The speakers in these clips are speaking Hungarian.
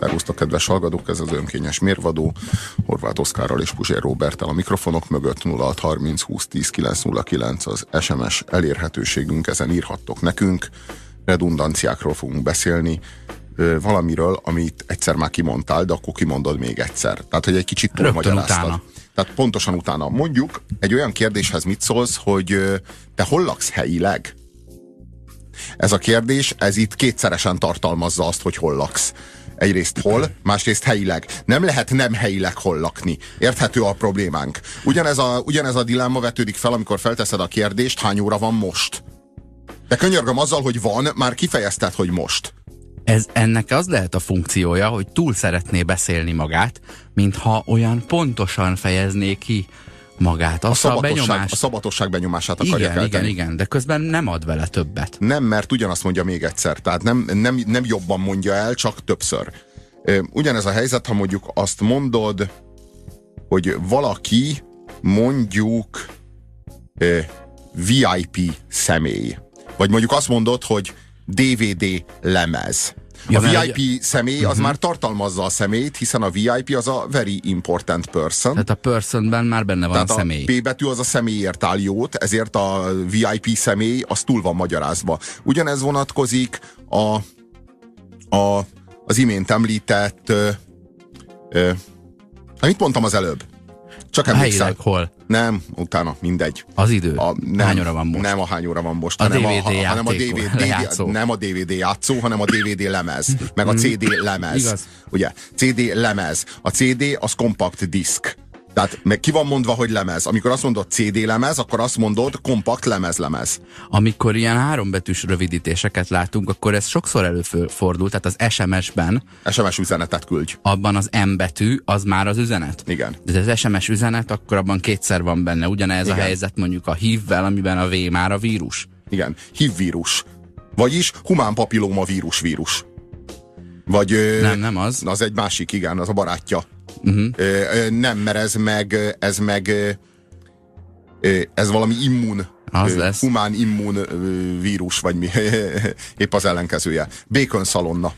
Szervusztok, kedves hallgatók, ez az önkényes mérvadó. Horváth Oszkárral és Puzsér Roberttel a mikrofonok mögött. 0630 20 10 909 az SMS elérhetőségünk, ezen írhattok nekünk. Redundanciákról fogunk beszélni, valamiről, amit egyszer már kimondtál, de akkor kimondod még egyszer. Tehát, hogy egy kicsit túlmagyaráztad. Utána. Tehát pontosan utána. Mondjuk egy olyan kérdéshez mit szólsz, hogy te hol laksz helyileg? Ez a kérdés, ez itt kétszeresen tartalmazza azt, hogy hol laksz. Egyrészt hol, másrészt helyileg. Nem lehet nem helyileg hol lakni. Érthető a problémánk. Ugyanez a dilemma vetődik fel, amikor felteszed a kérdést, hány óra van most? De könyörgöm, azzal, hogy van, már kifejezted, hogy most. Ennek az lehet a funkciója, hogy túl szeretné beszélni magát, mintha olyan pontosan fejezné ki magát. A szabatosság benyomását akarja kelteni. Igen, de közben nem ad vele többet. Nem, mert ugyanazt mondja még egyszer, tehát nem jobban mondja el, csak többször. Ugyanez a helyzet, ha mondjuk azt mondod, hogy valaki mondjuk VIP személy. Vagy mondjuk azt mondod, hogy DVD lemez. Ja, a VIP személy az már tartalmazza a személyt, hiszen a VIP az a very important person. Tehát a personben már benne van a személy. A P betű az a személyért áll jót, ezért a VIP személy az túl van magyarázva. Ugyanez vonatkozik az imént említett mit mondtam az előbb? Csak emlékszel. Helyileg hol? Nem, utána, mindegy. Az idő? Hány óra van most? Nem a hány óra van most, nem a DVD játszó, hanem a DVD lemez, meg a CD lemez. Igaz. Ugye, CD lemez. A CD az kompakt diszk. Tehát meg ki van mondva, hogy lemez. Amikor azt mondod CD lemez, akkor azt mondod kompakt lemez. Amikor ilyen hárombetűs rövidítéseket látunk, akkor ez sokszor előfordul, tehát az SMS-ben. SMS üzenetet küldj. Abban az M betű, az már az üzenet. Igen. De az SMS üzenet, akkor abban kétszer van benne. Ugyanez a helyzet mondjuk a HIV-vel, amiben a V már a vírus. Igen, HIV vírus. Vagyis humán papillóma vírus. Vagy, nem az. Az egy másik, igen, az a barátja. Nem, mert ez valami immun, humán immun vírus, vagy mi, épp az ellenkezője. Bacon szalonna.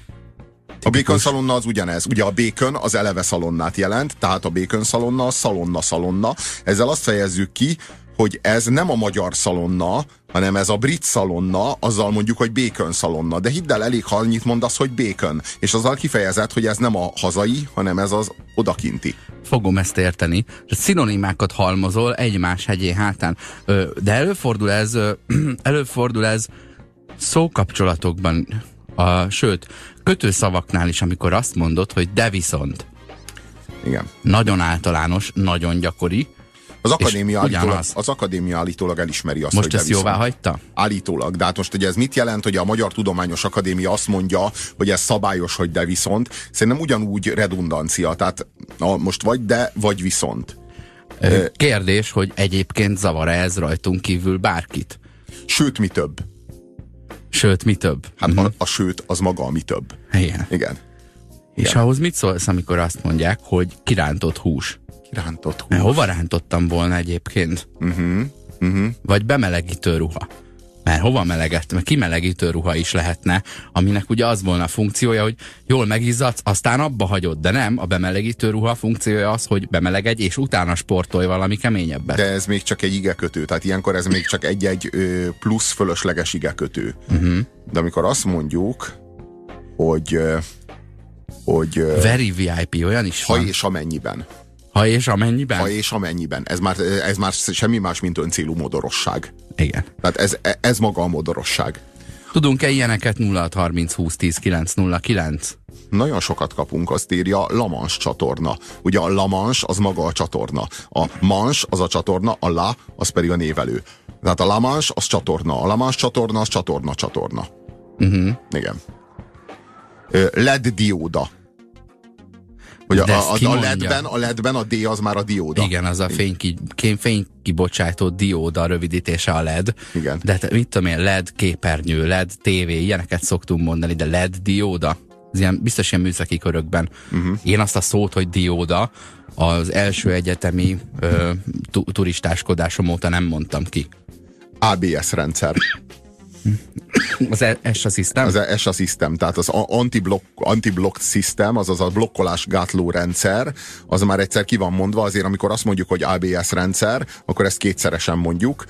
A Bacon szalonna az ugyanez. Ugye a Bacon az eleve szalonnát jelent, tehát a Bacon szalonna a szalonna. Ezzel azt fejezzük ki, hogy ez nem a magyar szalonna, hanem ez a brit szalonna, azzal mondjuk, hogy Bacon szalonna. De hidd el, elég, ha annyit mondasz, hogy Bacon. És azzal kifejezed, hogy ez nem a hazai, hanem ez az odakinti. Fogom ezt érteni. Szinonimákat halmozol egymás hegyén hátán. De előfordul ez szókapcsolatokban, sőt, kötőszavaknál is, amikor azt mondod, hogy de viszont. Igen. Nagyon általános, nagyon gyakori. Az akadémia állítólag elismeri azt, most hogy ezt jóvá hagyta? Állítólag, de hát most ugye ez mit jelent, hogy a Magyar Tudományos Akadémia azt mondja, hogy ez szabályos, hogy de viszont. Szerintem ugyanúgy redundancia, tehát most vagy de, vagy viszont. Kérdés, hogy egyébként zavar-e ez rajtunk kívül bárkit? Sőt, mi több? Hát a sőt, az maga a mi több. Igen. És ahhoz mit szólsz, amikor azt mondják, hogy kirántott hús? Hova rántottam volna egyébként? Vagy bemelegítő ruha. Mert hova melegett? Mert kimelegítő ruha is lehetne, aminek ugye az volna a funkciója, hogy jól megizzadsz, aztán abba hagyod, de nem. A bemelegítő ruha funkciója az, hogy bemelegedj, és utána sportolj valami keményebbet. De ez még csak egy igekötő, tehát ilyenkor ez még csak egy-egy plusz fölösleges igekötő. De amikor azt mondjuk, hogy very VIP, olyan is van. Ha és amennyiben. Ez már semmi más, mint öncélú modorosság. Igen. Tehát ez maga a modorosság. Tudunk-e ilyeneket? 0630 20 10 909? Nagyon sokat kapunk, azt írja La Manche csatorna. Ugye a La Manche az maga a csatorna. A Manche az a csatorna, a La az pedig a névelő. Tehát a La Manche az csatorna. A La Manche csatorna az csatorna. Igen. LED dióda. Hogy a LED-ben a D az már a dióda. Igen, az a fénykibocsátó dióda rövidítése a LED. Igen. De mit tudom én, LED képernyő, LED tévé, ilyeneket szoktunk mondani, de LED dióda. Ez ilyen, biztos ilyen műszaki körökben. Én azt a szót, hogy dióda, az első egyetemi turistáskodásom óta nem mondtam ki. ABS rendszer. Az S-a-System? Az S-a-System, tehát az anti-block system, azaz a blokkolás-gátló rendszer, az már egyszer ki van mondva, azért amikor azt mondjuk, hogy ABS rendszer, akkor ezt kétszeresen mondjuk.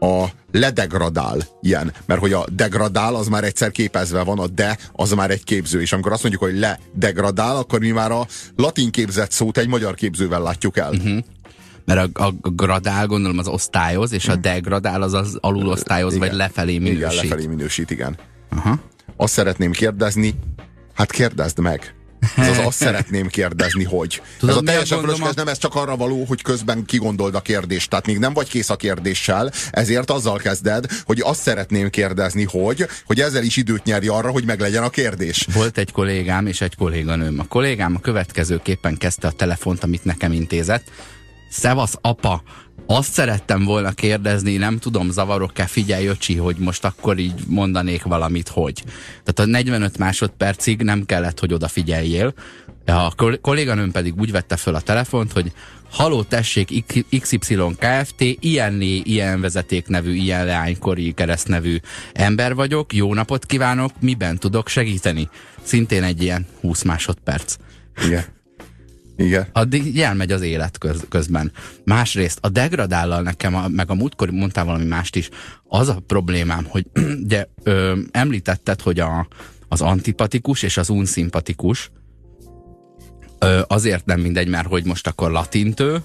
A ledegradál ilyen, mert hogy a degradál az már egyszer képezve van, a de az már egy képző, és amikor azt mondjuk, hogy ledegradál, akkor mi már a latin képzett szót egy magyar képzővel látjuk el. Uh-huh. Mert a gradál, gondolom, az osztályoz, és a degradál az az alulosztályoz, vagy lefelé minősít. Igen, lefelé minősít, igen. Aha. Azt szeretném kérdezni, hát kérdezd meg. Azt szeretném kérdezni, hogy. Tudom, ez a teljesen fölösleges, nem, ez csak arra való, hogy közben kigondold a kérdést. Tehát még nem vagy kész a kérdéssel, ezért azzal kezded, hogy azt szeretném kérdezni, hogy ezzel is időt nyerj arra, hogy meglegyen a kérdés. Volt egy kollégám és egy kolléganőm. A kollégám a következőképpen kezdte a telefont, amit nekem intézett. Szevasz, apa! Azt szerettem volna kérdezni, nem tudom, zavarok-e, figyelj, öcsi, hogy most akkor így mondanék valamit, hogy. Tehát a 45 másodpercig nem kellett, hogy odafigyeljél. A kolléganőm pedig úgy vette föl a telefont, hogy haló, tessék, XY Kft., ilyen vezeték nevű, ilyen leánykori keresztnevű ember vagyok, jó napot kívánok, miben tudok segíteni? Szintén egy ilyen 20 másodperc. Igen. Igen. Addig elmegy az élet közben. Másrészt a degradállal nekem, meg a múltkor mondtál valami mást is, az a problémám, hogy de, említetted, hogy az antipatikus és az unszimpatikus azért nem mindegy, mert hogy most akkor latintő,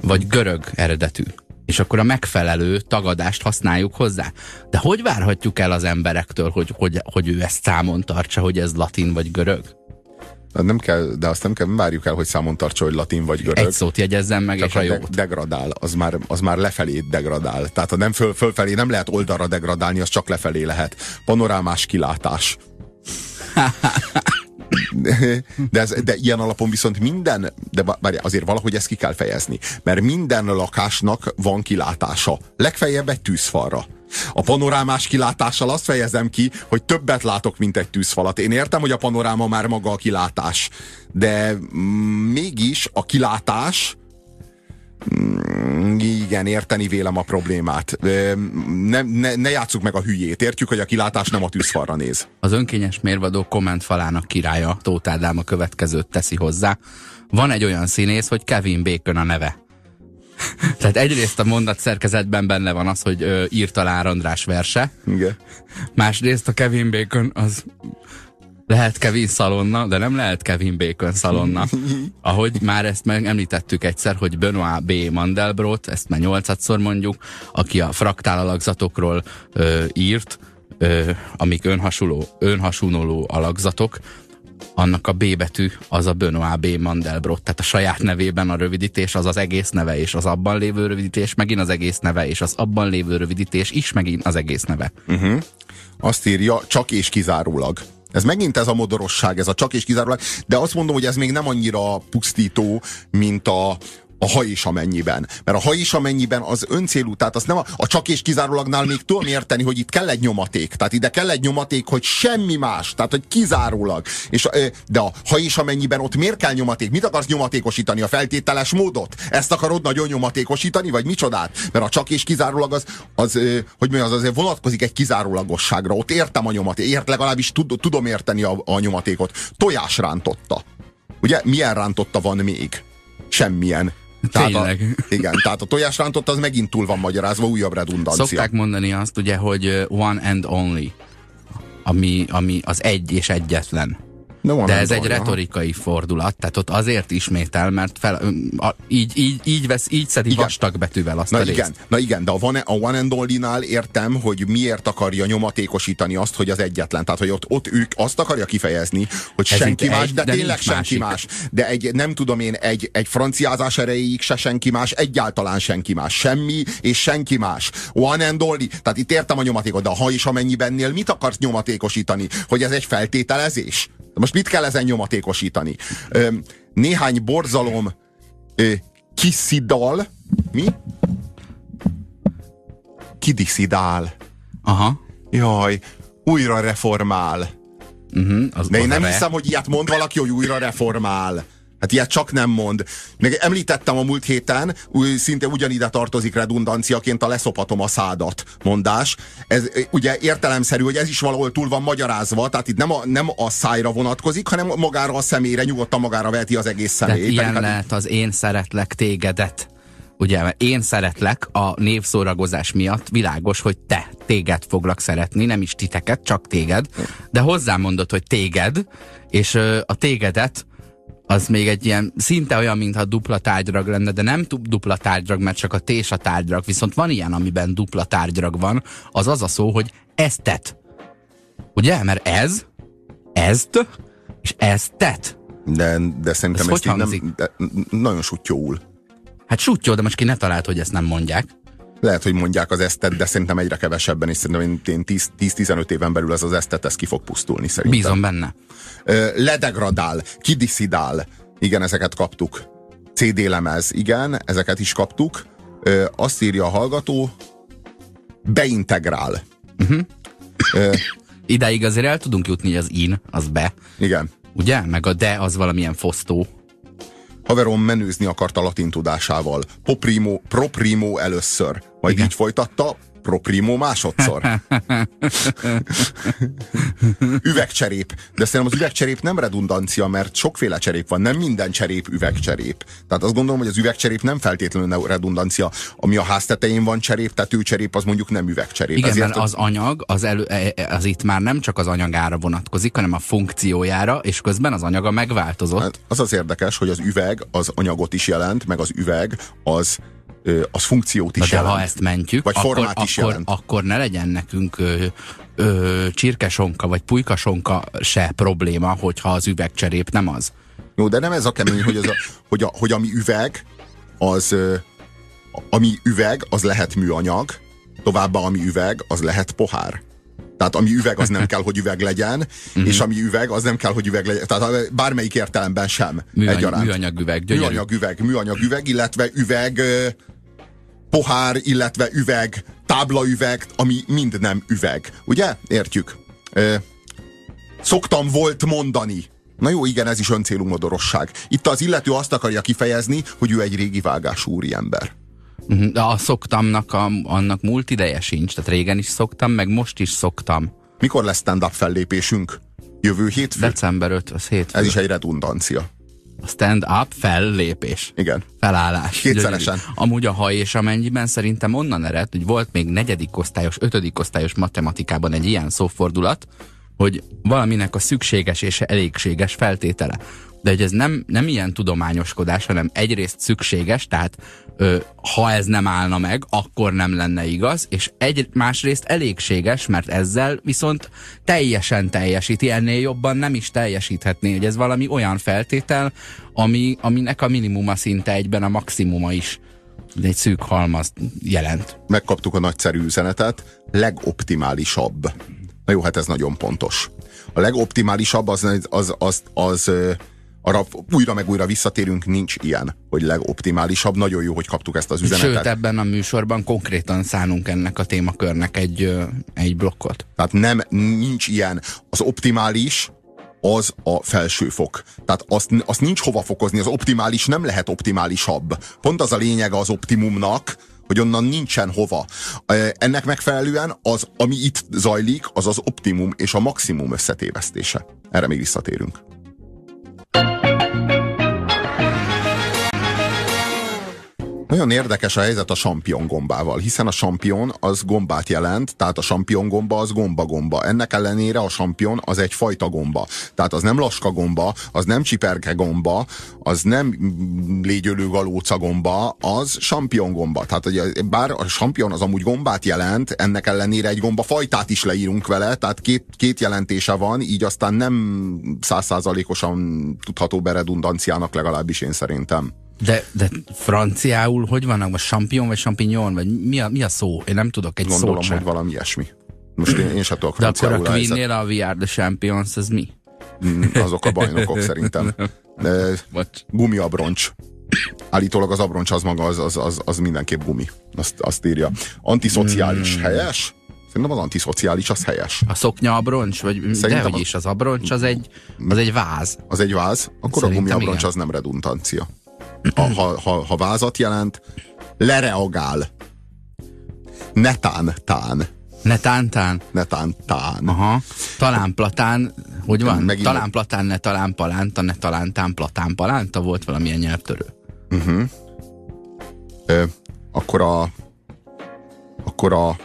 vagy görög eredetű. És akkor a megfelelő tagadást használjuk hozzá. De hogy várhatjuk el az emberektől, hogy ő ezt számon tartsa, hogy ez latin vagy görög? Nem kell, de azt nem kell, várjuk el, hogy számon tartsa, hogy latin vagy görög. Egy szót jegyezzem meg, csak és a jót. Degradál, az már lefelé degradál. Tehát ha nem fölfelé, nem lehet oldalra degradálni, az csak lefelé lehet. Panorámás kilátás. De ilyen alapon viszont minden, de bár azért valahogy ezt ki kell fejezni, mert minden lakásnak van kilátása. Legfeljebb egy tűzfalra. A panorámás kilátással azt fejezem ki, hogy többet látok, mint egy tűzfalat. Én értem, hogy a panoráma már maga a kilátás, de mégis a kilátás, igen, érteni vélem a problémát. Ne játsszuk meg a hülyét, értjük, hogy a kilátás nem a tűzfalra néz. Az önkényes mérvadó kommentfalának királya, Tóth Ádám a következőt teszi hozzá. Van egy olyan színész, hogy Kevin Bacon a neve. Tehát egyrészt a mondatszerkezetben benne van az, hogy írt a Lár András verse. Igen. Másrészt a Kevin Bacon az lehet Kevin Szalonna, de nem lehet Kevin Bacon Szalonna. Ahogy már ezt említettük egyszer, hogy Benoit B. Mandelbrot, ezt már 8-szor mondjuk, aki a fraktál alakzatokról írt, amik önhasonló alakzatok, annak a B betű az a Benoit B. Mandelbrot, tehát a saját nevében a rövidítés az az egész neve, és az abban lévő rövidítés megint az egész neve, és az abban lévő rövidítés is megint az egész neve. Azt írja, csak és kizárólag. Ez megint ez a modorosság, ez a csak és kizárólag, de azt mondom, hogy ez még nem annyira pusztító, mint a ha és amennyiben. Mert a ha és amennyiben az öncélú, tehát az nem a csak és kizárólagnál még tudom érteni, hogy itt kell egy nyomaték. Tehát ide kell egy nyomaték, hogy semmi más, tehát hogy kizárólag. De a ha és amennyiben ott miért kell nyomaték? Mit akarsz nyomatékosítani? A feltételes módot? Ezt akarod nagyon nyomatékosítani? Vagy micsodát? Mert a csak és kizárólag az azért vonatkozik egy kizárólagosságra. Ott értem a nyomatékot. Legalábbis tudom érteni a nyomatékot. Tojás rántotta. Ugye? Milyen rántotta van még? Semmilyen. Tehát a tojás rántott az megint túl van magyarázva, újabb redundancia. Szokták mondani azt ugye, hogy one and only, ami az egy és egyetlen. De ez egy retorikai fordulat, tehát ott azért ismétel, mert így szedi vastag betűvel azt a részt. Igen, de a one and only-nál értem, hogy miért akarja nyomatékosítani azt, hogy az egyetlen. Tehát, hogy ott ők azt akarja kifejezni, hogy ez senki más, egy, de tényleg senki más. De nem tudom én, egy franciázás erejéig se senki más, egyáltalán senki más. Semmi és senki más. One and only. Tehát itt értem a nyomatékot, de ha és amennyibennél mit akarsz nyomatékosítani? Hogy ez egy feltételezés? Most mit kell ezen nyomatékosítani? Néhány borzalom kiszidal. Mi? Kidiszidál. Aha. Jaj, újra reformál. De én nem hiszem, hogy ilyet mond valaki, hogy újra reformál. Hát ilyet csak nem mond. Meg említettem a múlt héten, szinte ugyanide tartozik redundanciaként a leszopatom a szádat mondás. Ez ugye értelemszerű, hogy ez is valahol túl van magyarázva, tehát itt nem a szájra vonatkozik, hanem magára a személyre, nyugodtan magára veheti az egész személy. Ilyen lehet az én szeretlek tégedet. Ugye, mert én szeretlek a névszóragozás miatt világos, hogy téged foglak szeretni, nem is titeket, csak téged, de hozzámondod, hogy téged, és a tégedet az még egy ilyen, szinte olyan, mintha dupla tárgyrag lenne, de nem dupla tárgyrag, mert csak a T és a tárgyrag, viszont van ilyen, amiben dupla tárgyrag van, az az a szó, hogy eztet. Ugye? Mert ez, ezt, és eztet. De szerintem ez hogy nem, nagyon suttyóul. Hát sutyó, de most ki ne talált, hogy ezt nem mondják. Lehet, hogy mondják az esztet, de szerintem egyre kevesebben, és szerintem 10-15 éven belül ez az esztet, ez ki fog pusztulni szerintem. Bízom benne. Ledegradál, kidiszidál, igen, ezeket kaptuk. CD lemez, igen, ezeket is kaptuk. Azt írja a hallgató, beintegrál. Ideig azért el tudunk jutni, az in, az be. Igen. Ugye? Meg a de, az valamilyen fosztó. Haverom menőzni akart a latin tudásával. Pro primo először. Majd igen. Így folytatta, pro primo másodszor. Üvegcserép. De szerintem az üvegcserép nem redundancia, mert sokféle cserép van, nem minden cserép üvegcserép. Tehát azt gondolom, hogy az üvegcserép nem feltétlenül redundancia. Ami a ház tetején van cserép, tetőcserép, az mondjuk nem üvegcserép. Igen, ezért mert az anyag, az itt már nem csak az anyagára vonatkozik, hanem a funkciójára, és közben az anyaga megváltozott. Az érdekes, hogy az üveg az anyagot is jelent, meg az üveg az funkciót is jelent. De ha ezt mentjük, vagy formát is jelent. Akkor ne legyen nekünk csirkesonka vagy pulykasonka se probléma, hogyha az üvegcserép nem az. Jó, de nem ez a kemény, hogy ami üveg, az lehet műanyag, továbbá ami üveg, az lehet pohár. Tehát ami üveg, az nem kell, hogy üveg legyen, és ami üveg, az nem kell, hogy üveg legyen. Tehát bármelyik értelemben sem egyaránt. Műanyag üveg, illetve üveg, pohár, illetve üveg, táblaüveg, ami mind nem üveg. Ugye? Értjük. Szoktam volt mondani. Na jó, igen, ez is öncélú modorosság. Itt az illető azt akarja kifejezni, hogy ő egy régi vágású úriember. A szoktamnak, annak múlt ideje sincs, tehát régen is szoktam, meg most is szoktam. Mikor lesz stand-up fellépésünk? Jövő hétfő? December 5, az hétfő. Ez is egy redundancia. A stand-up fellépés. Igen. Felállás. Kétszeresen. Amúgy a haj és amennyiben szerintem onnan ered, hogy volt még 4. osztályos, 5. osztályos matematikában egy ilyen szófordulat, hogy valaminek a szükséges és elégséges feltétele. De hogy ez nem ilyen tudományoskodás, hanem egyrészt szükséges, tehát ha ez nem állna meg, akkor nem lenne igaz, és másrészt elégséges, mert ezzel viszont teljesen teljesíti, ennél jobban nem is teljesíthetné, hogy ez valami olyan feltétel, aminek a minimuma szinte egyben a maximuma is. De egy szűk halmaz jelent. Megkaptuk a nagyszerű üzenetet, legoptimálisabb. Na jó, hát ez nagyon pontos. A legoptimálisabb arra újra meg újra visszatérünk, nincs ilyen, hogy legoptimálisabb. Nagyon jó, hogy kaptuk ezt az üzenetet. Sőt, ebben a műsorban konkrétan szánunk ennek a témakörnek egy blokkot. Tehát nincs ilyen. Az optimális az a felsőfok. Tehát azt nincs hova fokozni. Az optimális nem lehet optimálisabb. Pont az a lényege az optimumnak, hogy onnan nincsen hova. Ennek megfelelően az, ami itt zajlik, az az optimum és a maximum összetévesztése. Erre még visszatérünk. Nagyon érdekes a helyzet a champion gombával, hiszen a champion az gombát jelent, tehát a champion gomba az gomba. Ennek ellenére a champion az egyfajta gomba. Tehát az nem laska gomba, az nem csiperke gomba, az nem légyölő galóca gomba, az champion gomba. Tehát hogy bár a champion az amúgy gombát jelent, ennek ellenére egy gombafajtát is leírunk vele, tehát két jelentése van, így aztán nem 100%-osan tudható be redundanciának, legalábbis én szerintem. De franciául hogy vannak most? Champion vagy champignon? Vagy mi a szó? Én nem tudok egy gondolom, szót sem. Gondolom, hogy valami ilyesmi. Most én sem tudok franciául. De akkor a Queen-nél a We Are the Champions, ez mi? Azok a bajnokok szerintem. Gumi abroncs. Állítólag az abroncs az maga, az mindenképp gumi. Azt írja. Antiszociális helyes? Szerintem az antiszociális, az helyes. A szoknya abroncs, vagy dehogy is az abroncs, az egy váz. Az egy váz, akkor szerintem a gumiabroncs igen. Az nem redundancia. Ha vázat jelent, lereagál. Netántán. Netántán? Netántán. Aha. Talán platán, hogy van? Megint talán platán, ne talán palánta, ne talántán, platán palánta volt valamilyen nyelvtörő. Uh-huh. Akkor a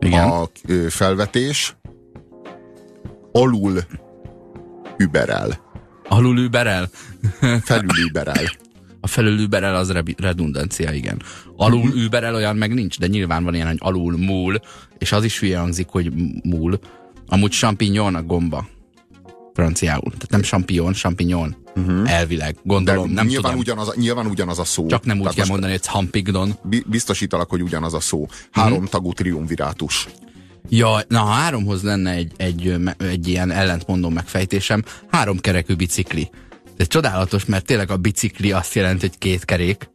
igen. A felvetés alul überel. Alul überel? Felül überel. A felül überel az redundancia, igen. Alul überel olyan meg nincs, de nyilván van ilyen, hogy alul múl, és az is hülye hangzik, hogy múl. Amúgy champignon a gomba. Franciául. Tehát nem champignon. Uh-huh. Elvileg. Gondolom, de nem nyilván tudom. Ugyanaz a szó. Csak nem úgy kell mondani, hogy champignon. Biztosítalak, hogy ugyanaz a szó. Háromtagú triumvirátus. Ja, na ha háromhoz lenne egy ilyen ellentmondó megfejtésem, háromkerekű bicikli. Ez csodálatos, mert tényleg a bicikli azt jelenti, hogy két kerék.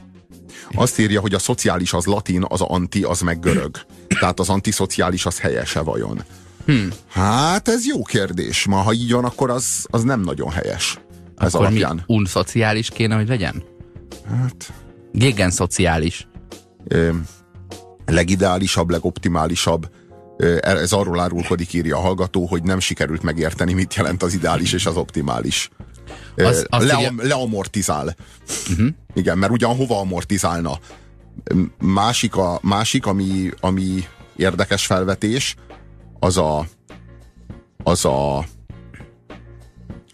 Azt írja, hogy a szociális az latin, az anti, az meg görög. Tehát az antiszociális az helyese vajon? Hát ez jó kérdés. Ma ha így van, akkor az nem nagyon helyes. Ez akkor alapján. Mi unszociális kéne, hogy legyen? Hát... Gegenszociális. Legideálisabb, legoptimálisabb. Ez arról árulkodik, írja a hallgató, hogy nem sikerült megérteni, mit jelent az ideális és az optimális. Leamortizál. Uh-huh. Igen, mert ugyan hova amortizálna? Másik ami érdekes felvetés, az a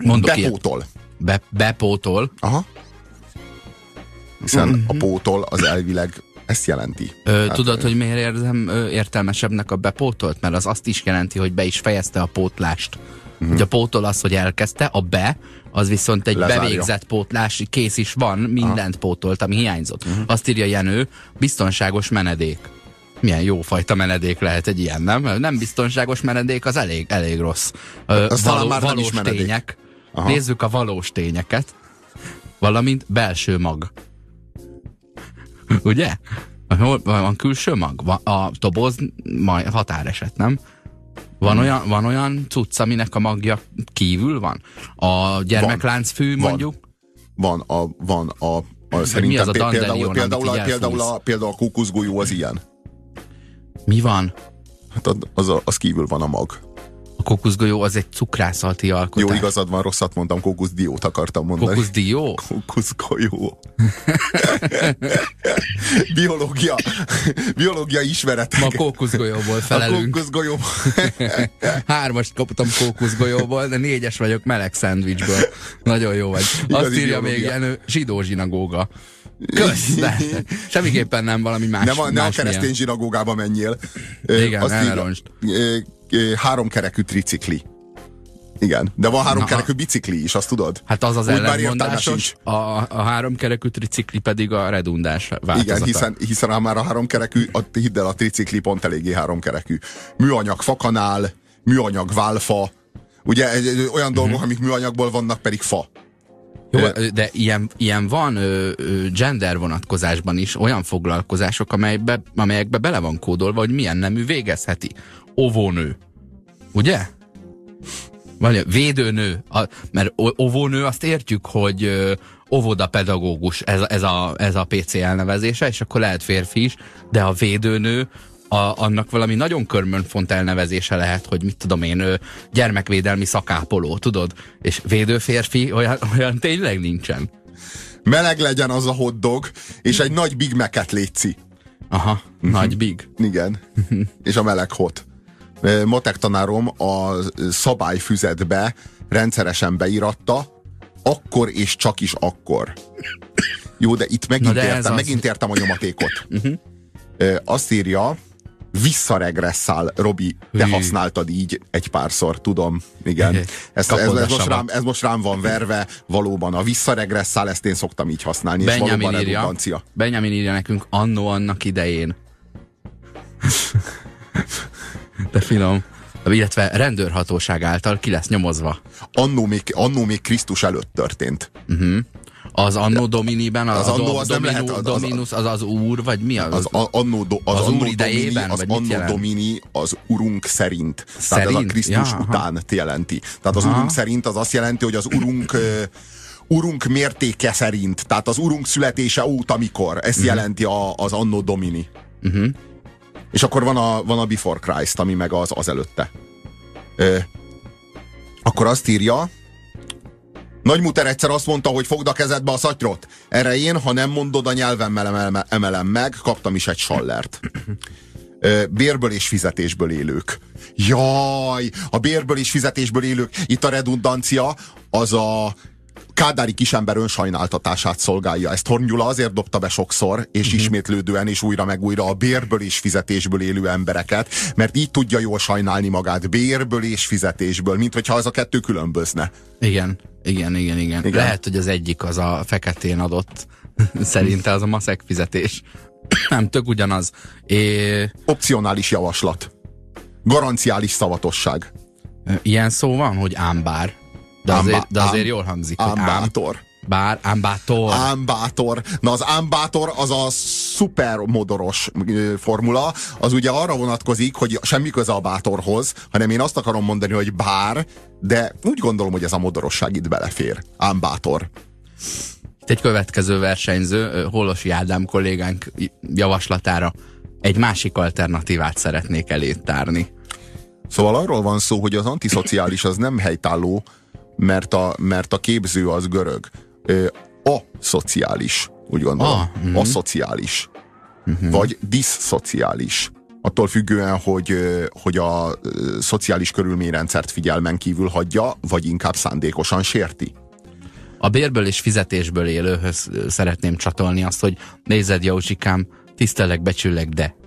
mondok bepótol. Bepótol? Aha. Hiszen a pótol az elvileg ezt jelenti. Tudod, hogy miért érzem értelmesebbnek a bepótolt? Mert az azt is jelenti, hogy be is fejezte a pótlást. Ugye a pótol az, hogy elkezdte, a be, az viszont egy lezárja. Bevégzett pótlás, kész is van, mindent pótolt, ami hiányzott. Azt írja Jenő, biztonságos menedék. Milyen jófajta menedék lehet egy ilyen, nem? Nem biztonságos menedék, az elég rossz. Valós tények. Aha. Nézzük a valós tényeket, valamint belső mag. Ugye? Hol van külső mag? A toboz majd határeset, nem? Van olyan cucc, aminek a magja kívül van? A gyermekláncfű mondjuk? Van, szerintem mi az a például a kókuszgolyó az ilyen. Mi van? Hát az kívül van a mag. A kókuszgolyó az egy cukrászalti alkotás. Jó, igazad van, rosszat mondtam, kókuszdiót akartam mondani. Kókuszdió? Kókuszgolyó. Biológia ismeretek. Ma a kókuszgolyóból felelünk. A kókuszgolyóból. 3-ast kaptam kókuszgolyóból, de 4-es vagyok meleg szendvicsből. Nagyon jó vagy. Azt írja még Jenő, zsidó zsinagóga. Köszönöm. Semmiképpen nem valami más. Nem a keresztény zsinagógába menjél. Igen, elroncsd. Háromkerekű tricikli. Igen, de van háromkerekű bicikli is, azt tudod? Hát az ellenmondásos, a háromkerekű tricikli pedig a redundás változata. Igen, hiszen már a háromkerekű, hidd el, a tricikli pont eléggé háromkerekű. Műanyag fakanál, műanyag válfa, ugye olyan dolgok, amik műanyagból vannak, pedig fa. Jó, de ilyen van gender vonatkozásban is olyan foglalkozások, amelyekbe bele van kódolva, hogy milyen nemű végezheti. Óvónő. Ugye? Vagy védőnő. Mert óvónő azt értjük, hogy óvodapedagógus, ez a PC elnevezése, és akkor lehet férfi is, de a védőnő annak valami nagyon körmönfont elnevezése lehet, hogy mit tudom én, gyermekvédelmi szakápoló, tudod? És védőférfi olyan tényleg nincsen. Meleg legyen az a hot dog, és egy nagy Big Mac-et létszi. Aha, nagy Big. Igen, és a meleg hot. Matek tanárom a szabályfüzetbe rendszeresen beíratta, akkor és csak is akkor. Jó, de itt megint értem a nyomatékot. Azt írja, visszaregresszál, Robi, te használtad így egy párszor, tudom, igen. Ez most rám van verve, valóban a visszaregresszál, ezt én szoktam így használni, Benjamin, és valóban redundancia. Benjamin írja nekünk, annak idején. De finom. Illetve rendőrhatóság által ki lesz nyomozva. Annó még Krisztus előtt történt. Az Anno Dominiben, az Anno az nem lehet, az Dominus, az az úr, vagy mi az? Az úr idejében, vagy mit jelent? Az Anno Domini az urunk szerint. Tehát ez a Krisztus utánt jelenti. Tehát az urunk szerint az azt jelenti, hogy az urunk mértéke szerint. Tehát az urunk születése óta mikor. Ezt jelenti az Anno Domini. És akkor van a Before Christ, ami meg az előtte. Akkor azt írja, Nagymuter egyszer azt mondta, hogy fogd a kezedbe a szatyrot. Erre én, ha nem mondod, a nyelvemmel emelem meg, kaptam is egy sallert. Bérből és fizetésből élők. Jaj, a bérből és fizetésből élők. Itt a redundancia az a kádári kisember önsajnáltatását szolgálja. Ezt Horn Gyula azért dobta be sokszor, és ismétlődően, és újra meg újra a bérből és fizetésből élő embereket, mert így tudja jól sajnálni magát, bérből és fizetésből, mint hogyha az a kettő különbözne. Igen, igen, igen, igen. Igen? Lehet, hogy az egyik az a feketén adott. Szerinte az a maszek fizetés. Nem, tök ugyanaz. Opcionális javaslat. Garanciális szavatosság. Ilyen szó van, hogy ámbár. De azért jól hangzik, ámbátor. Ámbátor. Ámbátor. Na az ámbátor az a szupermodoros formula, az ugye arra vonatkozik, hogy semmi köze a bátorhoz, hanem én azt akarom mondani, hogy bár, de úgy gondolom, hogy ez a modorosság itt belefér. Ámbátor. Itt egy következő versenyző, Hollosi Ádám kollégánk javaslatára egy másik alternatívát szeretnék elé tárni. Szóval arról van szó, hogy az antiszociális az nem helytálló, mert a képző az görög. Aszociális, úgy gondolom. Aszociális. Vagy diszszociális. Attól függően, hogy a szociális körülményrendszert figyelmen kívül hagyja, vagy inkább szándékosan sérti. A bérből és fizetésből élőhöz szeretném csatolni azt, hogy nézed, Józsikám, tisztelek, becsüllek, de...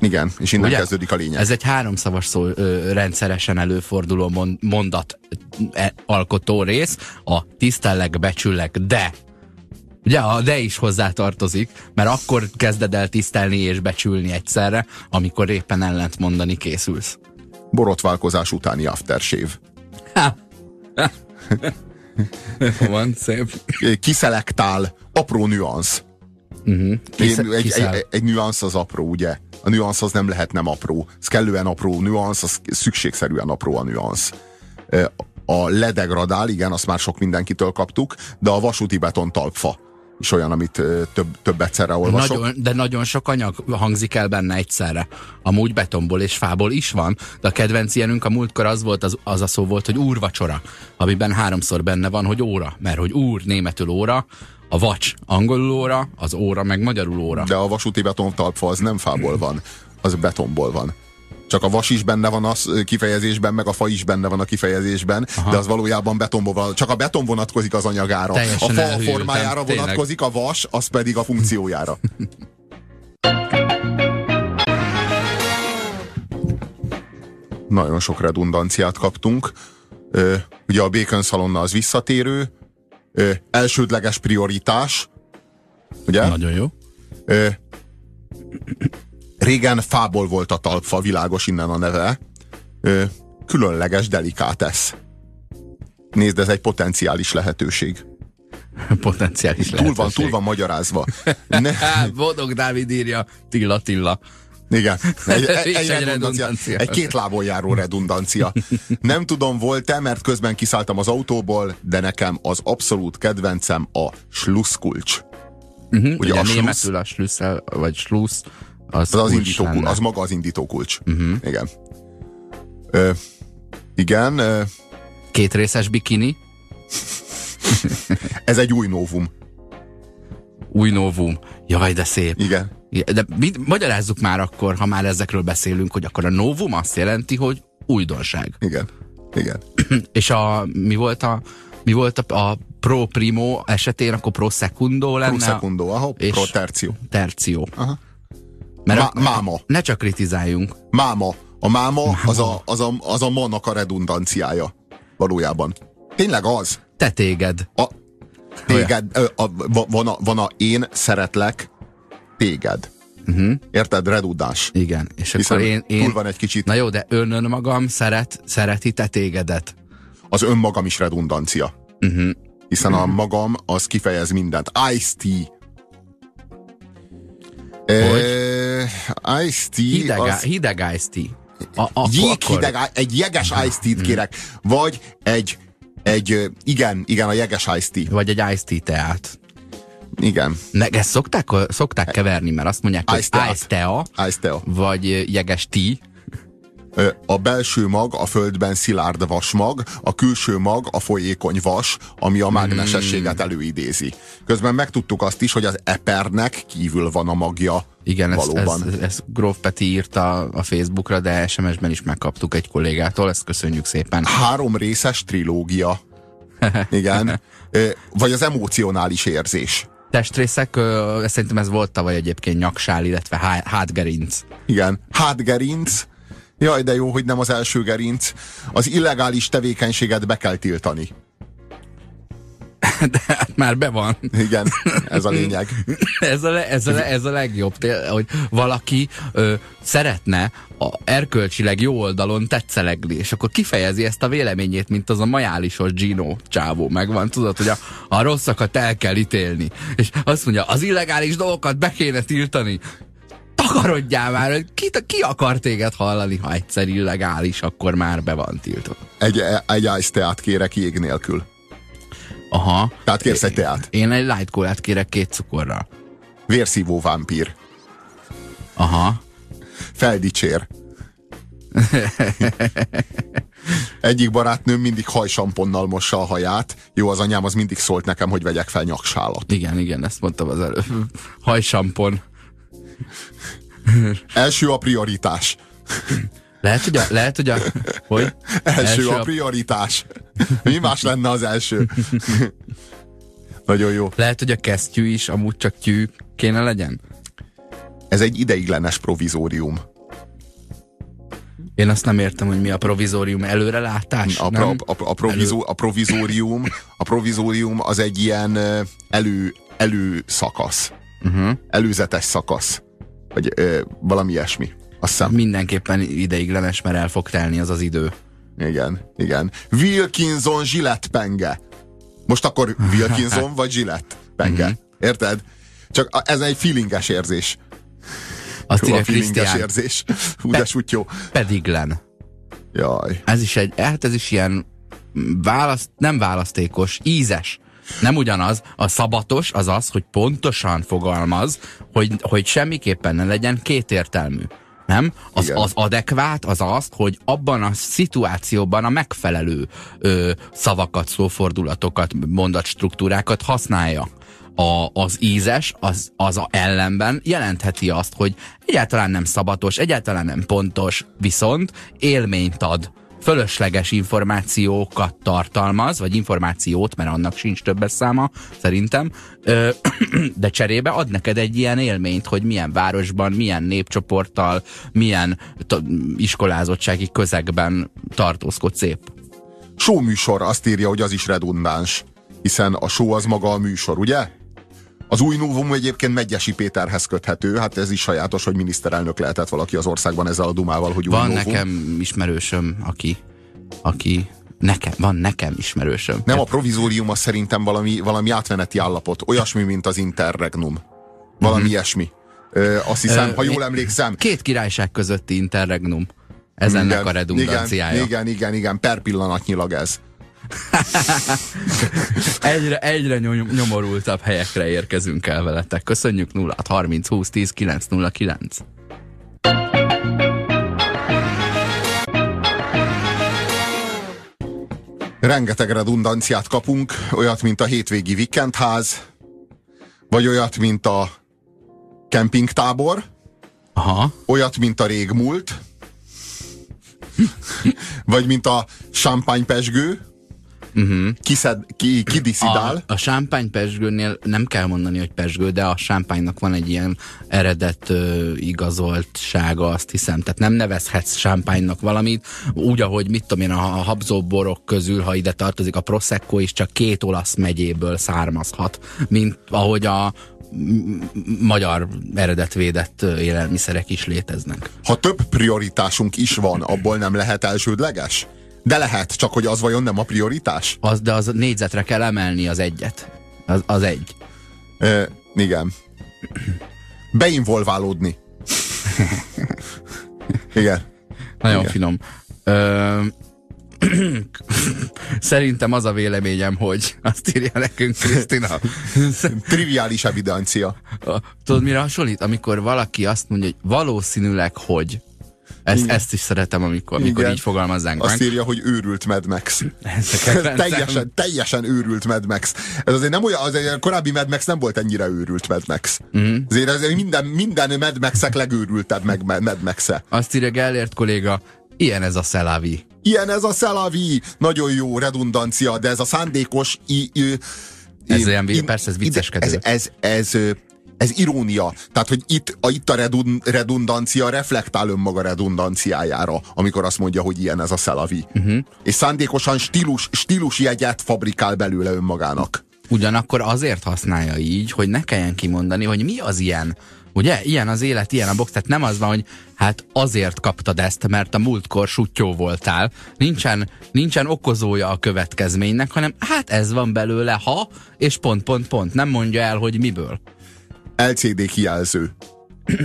Igen, és innen ugye kezdődik a lényeg. Ez egy háromszavas szó, rendszeresen előforduló mondat alkotó rész, a tisztellek, becsüllek, de. Ugye a de is hozzátartozik, mert akkor kezded el tisztelni és becsülni egyszerre, amikor éppen ellent mondani készülsz. Borotválkozás utáni aftershave. Van szép. Kiszelektál, apró nüansz. Egy nüansz az apró, ugye? A nüansz az nem lehet nem apró. Ez kellően apró nüansz, az szükségszerűen apró a nüansz. A ledegradál, igen, azt már sok mindenkitől kaptuk, de a vasúti beton talpfa is olyan, amit több egyszerre olvasok. De nagyon sok anyag hangzik el benne egyszerre. Amúgy betonból és fából is van, de a kedvenc ilyenünk a múltkor az volt, az a szó volt, hogy úrvacsora, amiben háromszor benne van, hogy óra, mert hogy úr németül óra, a vacs angolul óra, az óra meg magyarul óra. De a vasúti betontalpfa az nem fából van, az betonból van. Csak a vas is benne van a kifejezésben, meg a fa is benne van a kifejezésben, de az valójában betonból van. Csak a beton vonatkozik az anyagára. Teljesen a fa elhűltem, formájára vonatkozik, tényleg. A vas, az pedig a funkciójára. Nagyon sok redundanciát kaptunk. Ugye a Bacon szalonna az visszatérő, elsődleges prioritás, ugye? Nagyon jó. Régen fából volt a talpfa, világos innen a neve. Különleges delikátesz. Nézd, ez egy potenciális lehetőség. Potenciális lehetőség. Túl van magyarázva. Bodog Dávid írja, Tilla. Igen, egy két lábon járó redundancia. Nem tudom, volt-e, mert közben kiszálltam az autóból, de nekem az abszolút kedvencem a slusszkulcs. Ugye a németül a slüsszel, vagy slussz, az indítókulcs, az maga az indítókulcs. Igen. Igen. Kétrészes bikini. Ez egy új novum. Új novum. Jaj, de szép. Igen. De magyarázzuk már akkor, ha már ezekről beszélünk, hogy akkor a novum azt jelenti, hogy újdonság. Igen. Igen. És mi volt a pro primo esetén, akkor pro secundo lenne. Pro secundo, és pro tercio. Tercio. Aha. Mert máma. Ne csak kritizáljunk. Máma. A máma. Az a mannak a redundanciája. Valójában. Tényleg az. Te téged. Van a én szeretlek téged. Érted? Redudás. Igen. És akkor én túl van egy kicsit. Na jó, de önmagam szereti te tégedet. Az önmagam is redundancia. Hiszen a magam az kifejez mindent. Iced tea. Iced tea. Hideg iced tea. Jéghideg, egy jeges iced tea-t kérek. Vagy igen, a jeges iced tea. Vagy egy iced tea teát. Igen. Ezt szokták keverni, mert azt mondják, hogy ice tea, vagy jeges tea. A belső mag a földben szilárd vasmag, a külső mag a folyékony vas, ami a mágnesességet előidézi. Közben megtudtuk azt is, hogy az epernek kívül van a magja. Igen, ezt Gróf Peti írta a Facebookra, de SMS-ben is megkaptuk egy kollégától, ezt köszönjük szépen. 3 részes trilógia. Igen. Vagy az emocionális érzés. Testrészek, szerintem ez volt tavaly egyébként nyaksál, illetve hátgerinc. Igen, hátgerinc. Jaj, de jó, hogy nem az első gerinc. Az illegális tevékenységet be kell tiltani. De hát már be van. Igen, ez a lényeg. Ez a legjobb, hogy valaki szeretne a erkölcsileg jó oldalon tetszelegni, és akkor kifejezi ezt a véleményét, mint az a majálisos Gino csávó. Megvan, tudod, hogy a rosszakat el kell ítélni. És azt mondja, az illegális dolgokat be kéne tiltani. Takarodjál már, hogy ki akar téged hallani, ha egyszer illegális, akkor már be van tiltva. Egy ice teát kérek jég nélkül. Aha. Tehát kérsz egy teát. Én egy light colát kérek 2 cukorral. Vérszívó vámpír. Aha. Feldicsér. Egyik barátnőm mindig hajsamponnal mossa a haját. Jó, az anyám az mindig szólt nekem, hogy vegyek fel nyaksálat. Igen, ezt mondtam az előbb. Hajsampon. Első a prioritás. Hogy? Első a prioritás. Mi más lenne az első? Nagyon jó. Lehet, hogy a kesztyű is amúgy csak tyű kéne legyen? Ez egy ideiglenes provizórium. Én azt nem értem, hogy mi a provizórium, előrelátás? A provizórium az egy ilyen előszakasz. Előzetes szakasz. Vagy valami ilyesmi. Azt hiszem. Mindenképpen ideiglenes, mert el fog telni az az idő. Igen. Wilkinson Gillette penge. Most akkor Wilkinson vagy Gillette penge. Érted? Csak ez egy feelinges érzés. Azt írja Krisztián. Érzés. Hú, de sutyó. Pediglen. Jaj. Ez is ilyen nem választékos, ízes. Nem ugyanaz, a szabatos az az, hogy pontosan fogalmaz, hogy semmiképpen ne legyen kétértelmű. Nem? Az adekvát az az, hogy abban a szituációban a megfelelő szavakat, szófordulatokat, mondatstruktúrákat használja. Az ízes, az a ellenben jelentheti azt, hogy egyáltalán nem szabatos, egyáltalán nem pontos, viszont élményt ad. Fölösleges információkat tartalmaz, vagy információt, mert annak sincs többes száma, szerintem, de cserébe ad neked egy ilyen élményt, hogy milyen városban, milyen népcsoporttal, milyen iskolázottsági közegben tartózkodsz épp. Show műsor, azt írja, hogy az is redundáns, hiszen a show az maga a műsor, ugye? Az új novum egyébként Medgyessy Péterhez köthető, hát ez is sajátos, hogy miniszterelnök lehetett valaki az országban ezzel a dumával, hogy új novum. Van nekem ismerősöm, aki... Nem, a provizórium az szerintem valami átmeneti állapot, olyasmi, mint az interregnum. Valami ilyesmi. Azt hiszem, ha jól emlékszem... 2 királyság közötti interregnum. Ez ennek a redundanciája. Igen, per pillanatnyilag ez. egyre nyomorultabb helyekre érkezünk el veletek. Köszönjük 0630 20 10 909. Rengeteg redundanciát kapunk, olyat, mint a hétvégi vikendház, vagy olyat, mint a kempingtábor. Aha. Olyat, mint a régmúlt, vagy mint a champagne-pesgő. Kidiszidál. A sámpány pesgőnél nem kell mondani, hogy pesgő, de a sámpánynak van egy ilyen eredet igazoltsága, azt hiszem. Tehát nem nevezhetsz sámpánynak valamit, úgy, ahogy mit tudom én, a habzó borok közül, ha ide tartozik, a Prosecco is csak 2 olasz megyéből származhat, mint ahogy a magyar eredetvédett élelmiszerek is léteznek. Ha több prioritásunk is van, abból nem lehet elsődleges? De lehet, csak hogy az vajon nem a prioritás? Az, de az négyzetre kell emelni az egyet. Az egy. Igen. Beinvolválódni. Igen. Nagyon igen. Finom. Szerintem az a véleményem, hogy azt írja nekünk Krisztina. Triviális evidencia. Tudod, mire hasonlít? Amikor valaki azt mondja, hogy valószínűleg, hogy. Ezt is szeretem, amikor így fogalmazzánk. Azt írja, hogy őrült Mad Max. Teljesen őrült Mad Max. Ez azért nem olyan, azért korábbi Mad Max nem volt ennyire őrült Mad Max. Azért minden Mad Max-ek legőrültebb Mad Max-e. Azt írja Gellért kolléga, ilyen ez a szelávi. Ilyen ez a szelávi. Nagyon jó redundancia, de ez a szándékos... ez olyan, persze ez vicceskedő. Ez irónia. Tehát, hogy itt a redundancia reflektál önmaga redundanciájára, amikor azt mondja, hogy ilyen ez a szelávi. És szándékosan stílusjegyet fabrikál belőle önmagának. Ugyanakkor azért használja így, hogy ne kelljen kimondani, hogy mi az ilyen. Ugye? Ilyen az élet, ilyen a box. Tehát nem az van, hogy hát azért kaptad ezt, mert a múltkor suttyó voltál. Nincsen okozója a következménynek, hanem hát ez van belőle, ha, és pont. Nem mondja el, hogy miből. LCD kijelző.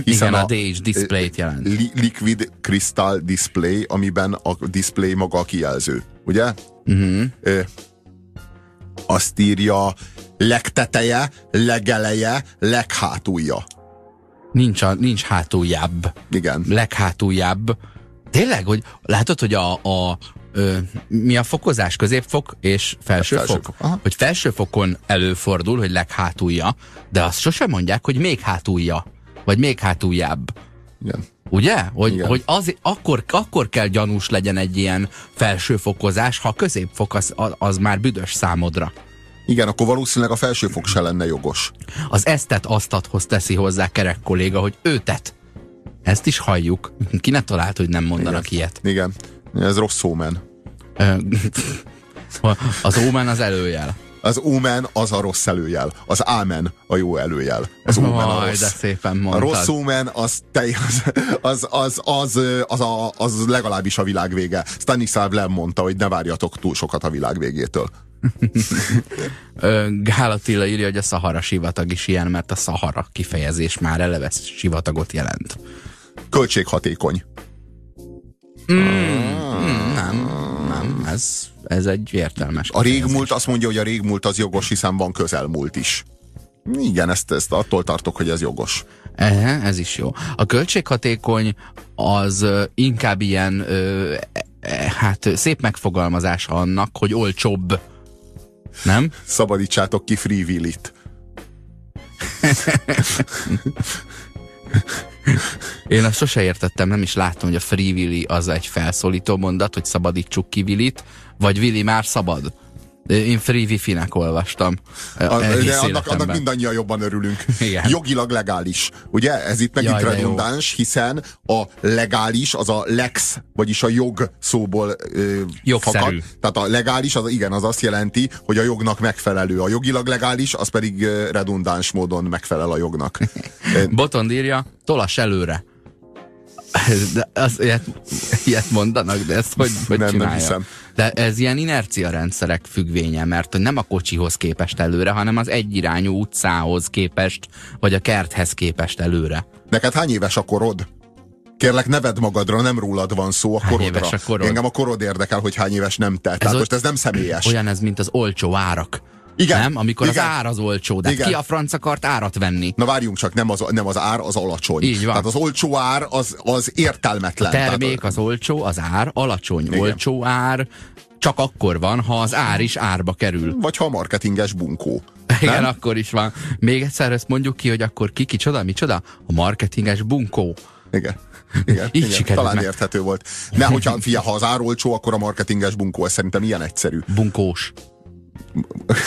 Hiszen igen, a DH display-t jelent. Liquid Crystal Display, amiben a display maga a kijelző. Ugye? Azt írja legteteje, legeleje, leghátulja. Nincs hátuljább. Igen. Leghátuljább. Tényleg, hogy látod, hogy mi a fokozás? Középfok és felsőfok? Hogy felsőfokon előfordul, hogy leghátulja, de azt sosem mondják, hogy még hátulja, vagy még hátuljább. Igen. Ugye? Hogy akkor kell gyanús legyen egy ilyen felsőfokozás, ha a középfok az már büdös számodra. Igen, akkor valószínűleg a felsőfok se lenne jogos. Az esztet asztathoz teszi hozzá Kerek kolléga, hogy őtet. Ezt is halljuk. Ki ne talált, hogy nem mondanak ilyet. Igen. Ez rossz Omen. Az Omen az előjel. Az Omen az a rossz előjel. Az Ámen a jó előjel. Az Omen a rossz. De szépen mondtad. A rossz Omen az legalábbis a világ vége. Stanislav Lem mondta, hogy ne várjatok túl sokat a világ végétől. Gál Attila írja, hogy a Szahara sivatag is ilyen, mert a Szahara kifejezés már eleve sivatagot jelent. Költséghatékony. Nem, ez egy értelmes. A régmúlt azt mondja, hogy a régmúlt az jogos, hiszen van közelmúlt is. Igen, ezt attól tartok, hogy ez jogos. Ez is jó. A költséghatékony az inkább ilyen szép megfogalmazása annak, hogy olcsóbb. Nem? Szabadítsátok ki Free Willit. Én azt sose értettem, nem is láttam, hogy a Free Willy az egy felszólító mondat, hogy szabadítsuk ki Willit, vagy Willi már szabad. Én Free Wifi-nek olvastam. De annak mindannyian jobban örülünk. Igen. Jogilag legális. Ugye? Ez itt megint redundáns, hiszen a legális az a lex, vagyis a jog szóból fakad. Tehát a legális, az azt jelenti, hogy a jognak megfelelő. A jogilag legális, az pedig redundáns módon megfelel a jognak. Botond írja, tolass előre. De ilyet mondanak, de ezt hogy csinálja? De ez ilyen inercia rendszerek függvénye, mert nem a kocsihoz képest előre, hanem az egyirányú utcához képest, vagy a kerthez képest előre. Neked hány éves a korod? Kérlek, ne vedd magadra, nem rólad van szó, a korodra. A korod? Engem a korod érdekel, hogy hány éves nem te. Tehát most ez nem személyes. Olyan ez, mint az olcsó árak. Igen, nem? Amikor igen, az ár az olcsó, de igen. Ki a franc akart árat venni? Na várjunk csak, nem az ár, az alacsony. Így van. Tehát az olcsó ár az értelmetlen. A termék tehát, az olcsó, az ár alacsony. Igen. Olcsó ár csak akkor van, ha az ár is árba kerül. Vagy ha marketinges bunkó. Igen, nem? Akkor is van. Még egyszer ezt mondjuk ki, hogy akkor ki csoda, mi csoda? A marketinges bunkó. Igen. Talán meg. Érthető volt. Ne, hogyha ha az ár olcsó, akkor a marketinges bunkó. Ez szerintem ilyen egyszerű. Bunkós.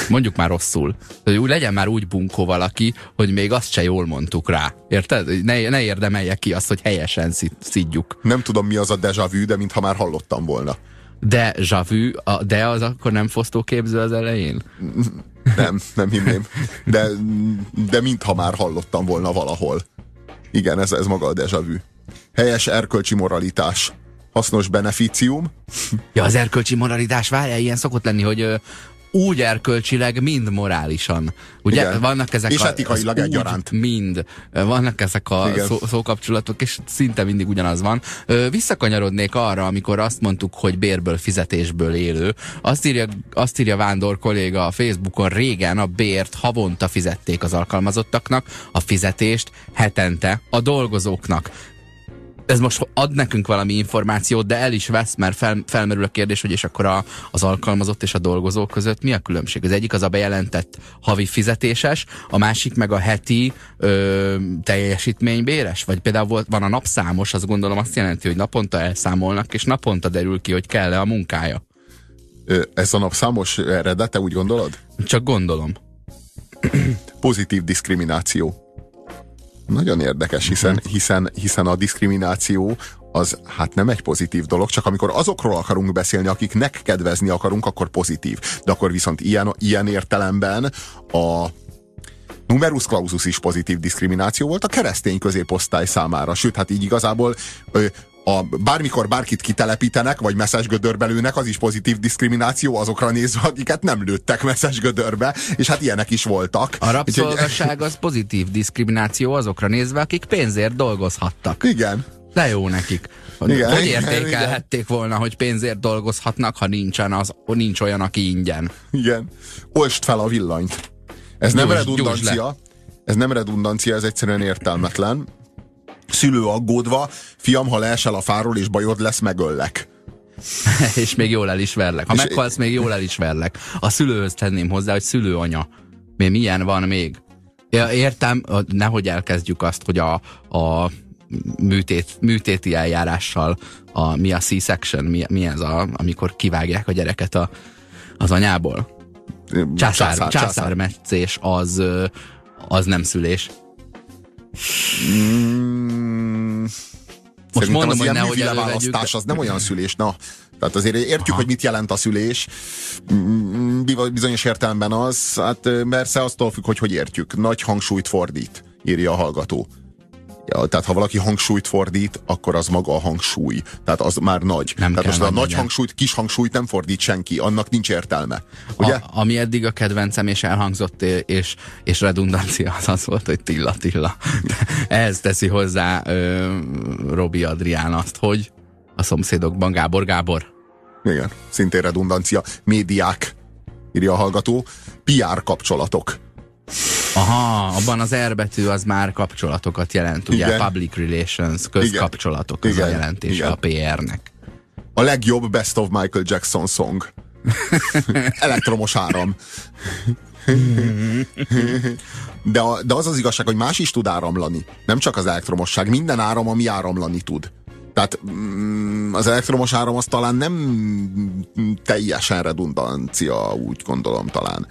Mondjuk már rosszul. Legyen már úgy bunkó valaki, hogy még azt se jól mondtuk rá. Érted? Ne érdemelje ki azt, hogy helyesen szidjuk. Nem tudom, mi az a déjà vu, de mintha már hallottam volna. Déjà vu, de az akkor nem fosztóképző az elején? Nem hinném. De mintha már hallottam volna valahol. Igen, ez maga a déjà vu. Helyes erkölcsi moralitás. hasznos beneficium. Ja, az erkölcsi moralitás, várjál, ilyen szokott lenni, hogy úgy erkölcsileg, mind morálisan. Ugye? Igen. Vannak ezek és etikailag egyaránt. Mind. Vannak ezek a szókapcsolatok, és szinte mindig ugyanaz van. Visszakanyarodnék arra, amikor azt mondtuk, hogy bérből, fizetésből élő. Azt írja Vándor kolléga a Facebookon, régen a bért havonta fizették az alkalmazottaknak, a fizetést hetente a dolgozóknak. Ez most ad nekünk valami információt, de el is vesz, mert felmerül a kérdés, hogy és akkor az alkalmazott és a dolgozó között mi a különbség? Az egyik az a bejelentett havi fizetéses, a másik meg a heti teljesítménybéres, vagy például van a napszámos, azt gondolom azt jelenti, hogy naponta elszámolnak, és naponta derül ki, hogy kell-e a munkája. Ez a napszámos eredete, úgy gondolod? Csak gondolom. Pozitív diszkrimináció. Nagyon érdekes, hiszen a diszkrimináció az hát nem egy pozitív dolog, csak amikor azokról akarunk beszélni, akiknek kedvezni akarunk, akkor pozitív. De akkor viszont ilyen értelemben a numerus clausus is pozitív diszkrimináció volt a keresztény középosztály számára. Sőt, hát így igazából bármikor bárkit kitelepítenek, vagy meszesgödörbe lőnek, az is pozitív diszkrimináció azokra nézve, akiket nem lőttek meszesgödörbe, és hát ilyenek is voltak. A rabszolgaság az pozitív diszkrimináció azokra nézve, akik pénzért dolgozhattak. Igen. De jó nekik. Hogy értékelhették volna, hogy pénzért dolgozhatnak, ha nincs olyan, aki ingyen. Igen. Olst fel a villanyt. Ez nem redundancia. Ez egyszerűen értelmetlen. Szülő aggódva, fiam, ha leesel a fáról és bajod lesz, megöllek. És még jól elismerlek. Ha meghalsz, még jól elismerlek. A szülőhöz tenném hozzá, hogy szülőanya. Milyen van még? Értem, nehogy elkezdjük azt, hogy a műtéti eljárással mi a C-section, mi ez, amikor kivágják a gyereket az anyából. Császármetszés az nem szülés. Most mondom, hogy nehogy elővegyük. Az nem olyan szülés, na. Tehát azért értjük, hogy mit jelent a szülés. Bizonyos értelemben az, hát persze attól függ, hogy értjük. Nagy hangsúlyt fordít, írja a hallgató. Ja, tehát ha valaki hangsúlyt fordít, akkor az maga a hangsúly. Tehát az már nagy. Nem tehát most a nagy hangsúlyt, kis hangsúlyt nem fordít senki. Annak nincs értelme. Ugye? Ami eddig a kedvencem és elhangzott, és redundancia az volt, hogy tilla-tilla. Ehhez teszi hozzá Robi Adrián azt, hogy a szomszédokban Gábor. Igen, szintén redundancia. Médiák, írja a hallgató. PR kapcsolatok. Aha, abban az R betű az már kapcsolatokat jelent, ugye? Igen. Public relations, közkapcsolatok, igen. Az igen. A jelentése, igen. A PR-nek. A legjobb Best of Michael Jackson song. Elektromos áram. De az az igazság, hogy más is tud áramlani. Nem csak az elektromosság. Minden áram, ami áramlani tud. Tehát az elektromos áram az talán nem teljesen redundancia, úgy gondolom talán.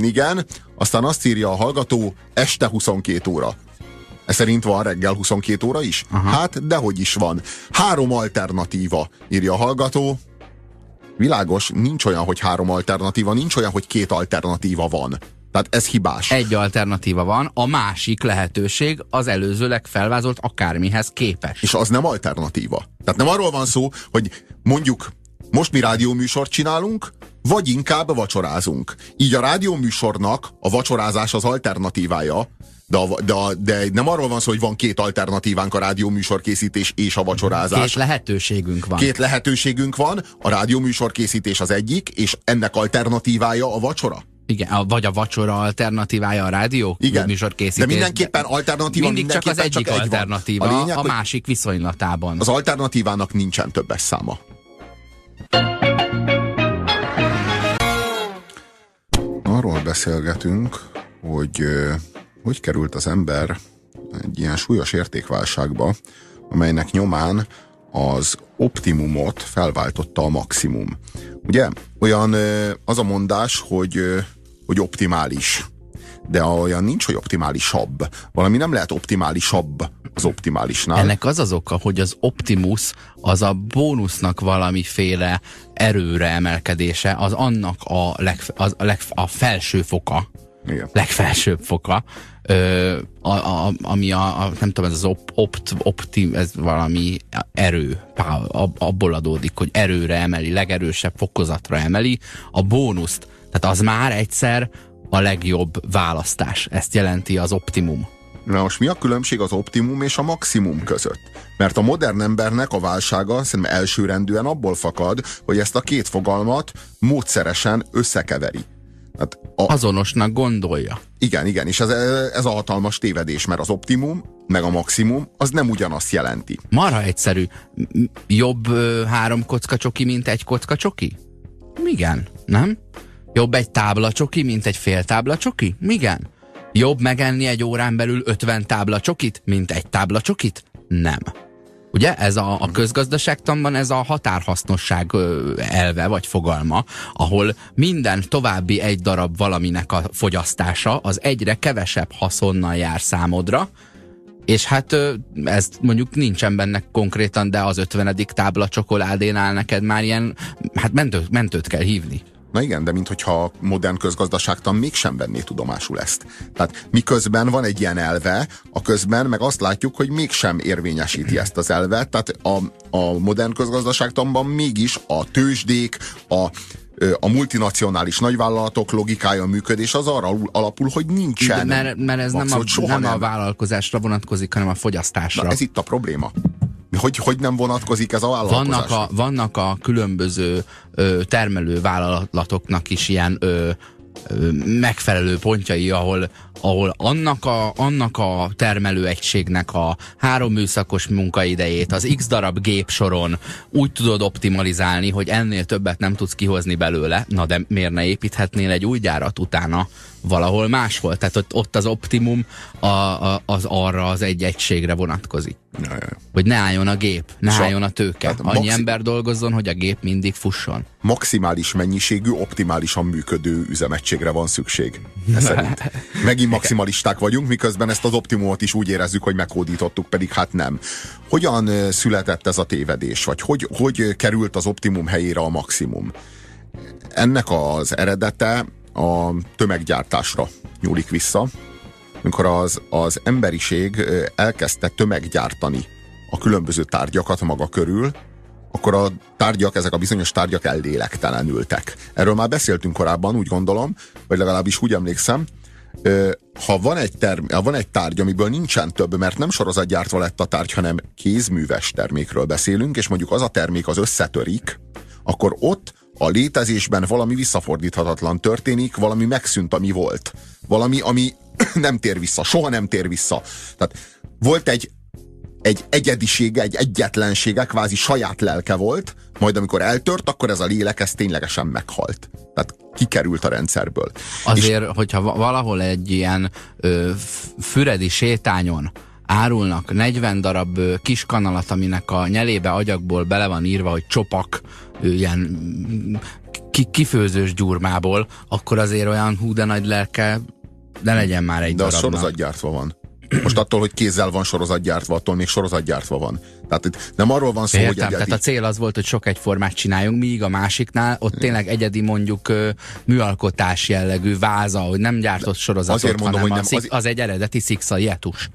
Igen, aztán azt írja a hallgató, este 22 óra. Ez szerint van reggel 22 óra is? Aha. Hát, dehogy is van. 3 alternatíva, írja a hallgató. Világos, nincs olyan, hogy 3 alternatíva, nincs olyan, hogy 2 alternatíva van. Tehát ez hibás. Egy alternatíva van, a másik lehetőség az előzőleg felvázolt akármihez képest. És az nem alternatíva. Tehát nem arról van szó, hogy mondjuk most mi rádióműsort csinálunk, vagy inkább vacsorázunk. Így a rádióműsornak a vacsorázás az alternatívája, de nem arról van szó, hogy van 2 alternatívánk, a rádióműsorkészítés és a vacsorázás. 2 lehetőségünk van. 2 lehetőségünk van, a rádióműsorkészítés az egyik, és ennek alternatívája a vacsora. Igen, vagy a vacsora alternatívája a rádió műsorkészítés. De mindenképpen alternatíva, mindig mindenképpen csak az egyik csak alternatíva, egy van. A lényeg, a másik viszonylatában. Az alternatívának nincsen többes száma. Arról beszélgetünk, hogy került az ember egy ilyen súlyos értékválságba, amelynek nyomán az optimumot felváltotta a maximum. Ugye? Olyan az a mondás, hogy optimális. De olyan nincs, hogy optimálisabb. Valami nem lehet optimálisabb az optimálisnál. Ennek az az oka, hogy az optimus az a bónusznak valamiféle erőre emelkedése, az annak a felső foka. Igen. Legfelsőbb foka, ami a, nem tudom, ez az optim, ez valami erő, abból adódik, hogy erőre emeli, legerősebb fokozatra emeli a bónuszt. Tehát az már egyszer a legjobb választás. Ezt jelenti az optimum. Na most mi a különbség az optimum és a maximum között? Mert a modern embernek a válsága szerintem elsőrendűen abból fakad, hogy ezt a két fogalmat módszeresen összekeveri. Hát azonosnak gondolja. Igen, igen, és ez a hatalmas tévedés, mert az optimum, meg a maximum, az nem ugyanazt jelenti. Marha egyszerű. Jobb 3 kocka csoki, mint 1 kocka csoki? Igen, nem? Jobb 1 tábla csoki, mint 1 fél tábla csoki? Igen. Jobb megenni 1 órán belül 50 tábla csokit, mint 1 tábla csokit? Nem. Ugye? Ez a közgazdaságtanban ez a határhasznosság elve vagy fogalma, ahol minden további 1 darab valaminek a fogyasztása az egyre kevesebb haszonnal jár számodra, és hát ez mondjuk nincsen benne konkrétan, de az 50. tábla csokoládénál neked már ilyen, hát mentőt kell hívni. Na igen, de minthogyha a modern közgazdaságtan mégsem venné tudomásul ezt. Tehát miközben van egy ilyen elve, a közben meg azt látjuk, hogy mégsem érvényesíti ezt az elvet. Tehát a modern közgazdaságtanban mégis a tőzsdék, a multinacionális nagyvállalatok logikája, működés az arra alapul, hogy nincsen. De mert ez nem a vállalkozásra vonatkozik, hanem a fogyasztásra. Na, ez itt a probléma. Hogy nem vonatkozik ez a vállalkozás? Vannak a különböző termelő vállalatoknak is ilyen megfelelő pontjai, ahol annak a termelőegységnek a 3 műszakos munkaidejét az x darab gép soron úgy tudod optimalizálni, hogy ennél többet nem tudsz kihozni belőle. Na de miért ne építhetnél egy új gyárat utána valahol máshol? Tehát ott az optimum az arra az egy egységre vonatkozik. Jaj. Hogy ne álljon a gép, ne álljon a tőke. Annyi ember dolgozzon, hogy a gép mindig fusson. Maximális mennyiségű, optimálisan működő üzemegységre van szükség. Ez szerint. Megint maximalisták vagyunk, miközben ezt az optimumot is úgy érezzük, hogy meghódítottuk, pedig hát nem. Hogyan született ez a tévedés? Vagy hogy került az optimum helyére a maximum? Ennek az eredete a tömeggyártásra nyúlik vissza, amikor az emberiség elkezdte tömeggyártani a különböző tárgyakat maga körül, akkor a tárgyak, ezek a bizonyos tárgyak ellélektelenültek. Erről már beszéltünk korábban, úgy gondolom, vagy legalábbis úgy emlékszem, ha van egy tárgy, amiből nincsen több, mert nem sorozatgyártva lett a tárgy, hanem kézműves termékről beszélünk, és mondjuk az a termék az összetörik, akkor ott a létezésben valami visszafordíthatatlan történik, valami megszűnt, ami volt. Valami, ami nem tér vissza, soha nem tér vissza. Tehát volt egy egyedisége, egy egyetlensége, kvázi saját lelke volt, majd amikor eltört, akkor ez a lélek, ez ténylegesen meghalt. Tehát kikerült a rendszerből. Azért, hogyha valahol egy ilyen füredi sétányon árulnak 40 darab kis kanalat, aminek a nyelébe agyagból bele van írva, hogy csopak, ilyen kifőzős gyurmából, akkor azért olyan hú de nagy lelke, de legyen már egy darabnak. De a sorozatgyártva van. Most attól, hogy kézzel van sorozatgyártva, attól még sorozatgyártva van. Tehát itt nem arról van szó, hogy tehát a cél az volt, hogy sok egyformát csináljunk, míg a másiknál ott tényleg egyedi, mondjuk műalkotás jellegű váza, hogy nem gyártott sorozatot, azért mondom, hanem hogy nem, az egy eredeti szikszalietus.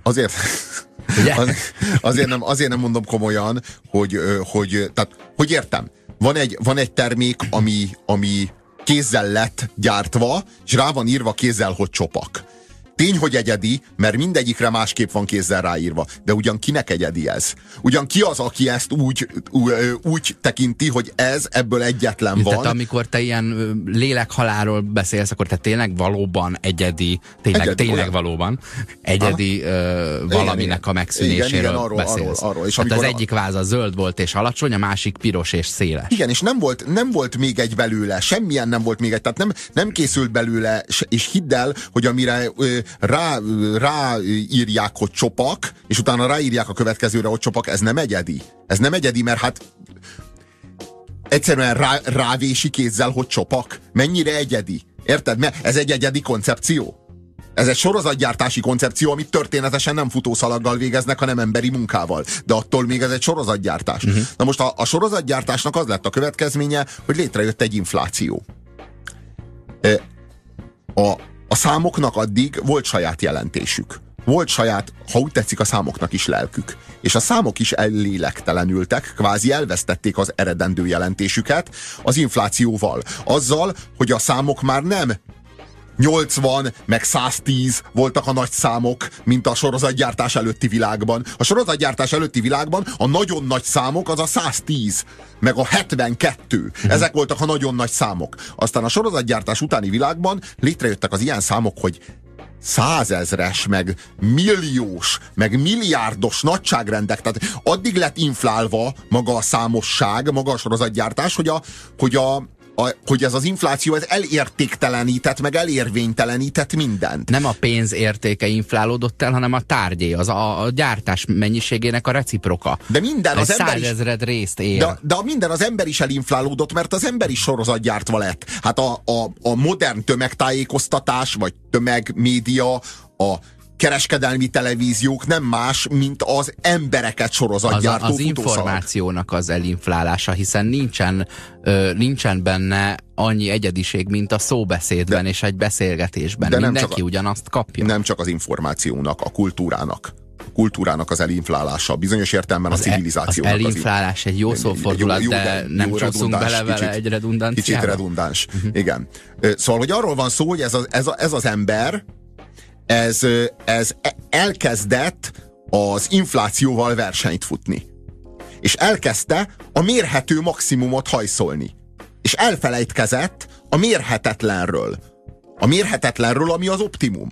Azért nem mondom komolyan, hogy értem. Van egy termék, ami kézzel lett gyártva, és rá van írva kézzel, hogy csopak. Tény, hogy egyedi, mert mindegyikre másképp van kézzel ráírva. De ugyan kinek egyedi ez? Ugyan ki az, aki ezt úgy tekinti, hogy ez ebből egyetlen van? Tehát amikor te ilyen lélekhalálról beszélsz, akkor te tényleg valóban egyedi, tényleg valóban egyedi valaminek a megszűnéséről beszélsz. Arról. És hát az egyik váz a zöld volt és alacsony, a másik piros és széles. Igen, és nem volt még egy belőle, semmilyen nem volt még egy, tehát nem készült belőle, és hidd el, hogy amire ráírják, hogy csopak, és utána ráírják a következőre, hogy csopak, ez nem egyedi. Ez nem egyedi, mert hát egyszerűen rávési kézzel, hogy csopak. Mennyire egyedi? Érted? Mert ez egy egyedi koncepció. Ez egy sorozatgyártási koncepció, amit történetesen nem futószalaggal végeznek, hanem emberi munkával. De attól még ez egy sorozatgyártás. Uh-huh. Na most a sorozatgyártásnak az lett a következménye, hogy létrejött egy infláció. A A számoknak addig volt saját jelentésük. Volt saját, ha úgy tetszik, a számoknak is lelkük. És a számok is ellélektelenültek, kvázi elvesztették az eredendő jelentésüket az inflációval. Azzal, hogy a számok már nem 80 meg 110 voltak a nagy számok, mint a sorozatgyártás előtti világban. A sorozatgyártás előtti világban a nagyon nagy számok az a 110, meg a 72. Ezek voltak a nagyon nagy számok. Aztán a sorozatgyártás utáni világban létrejöttek az ilyen számok, hogy százezres, meg milliós, meg milliárdos nagyságrendek. Tehát addig lett inflálva maga a számosság, maga a sorozatgyártás, hogy ez az infláció ez elértéktelenített, meg elérvénytelenített mindent. Nem a pénz értéke inflálódott el, hanem a tárgyé, az a gyártás mennyiségének a reciproka. De minden az ember is, részt ér. De minden az ember is elinflálódott, mert az ember is sorozatgyártva lett. Hát a modern tömegtájékoztatás, vagy tömegmédia, a kereskedelmi televíziók nem más, mint az embereket sorozatgyártó az információnak az elinflálása, hiszen nincsen benne annyi egyediség, mint a szóbeszédben és egy beszélgetésben. De mindenki ugyanazt kapja. Nem csak az információnak, a kultúrának. A kultúrának az elinflálása, bizonyos értelemben a civilizációnak. Az elinflálás egy jó szófordulat, de nem csúszunk bele vele egy redundanciába. Kicsit redundáns, igen. Szóval, hogy arról van szó, hogy ez az ember ez elkezdett az inflációval versenyt futni. És elkezdte a mérhető maximumot hajszolni. És elfelejtkezett a mérhetetlenről. A mérhetetlenről, ami az optimum.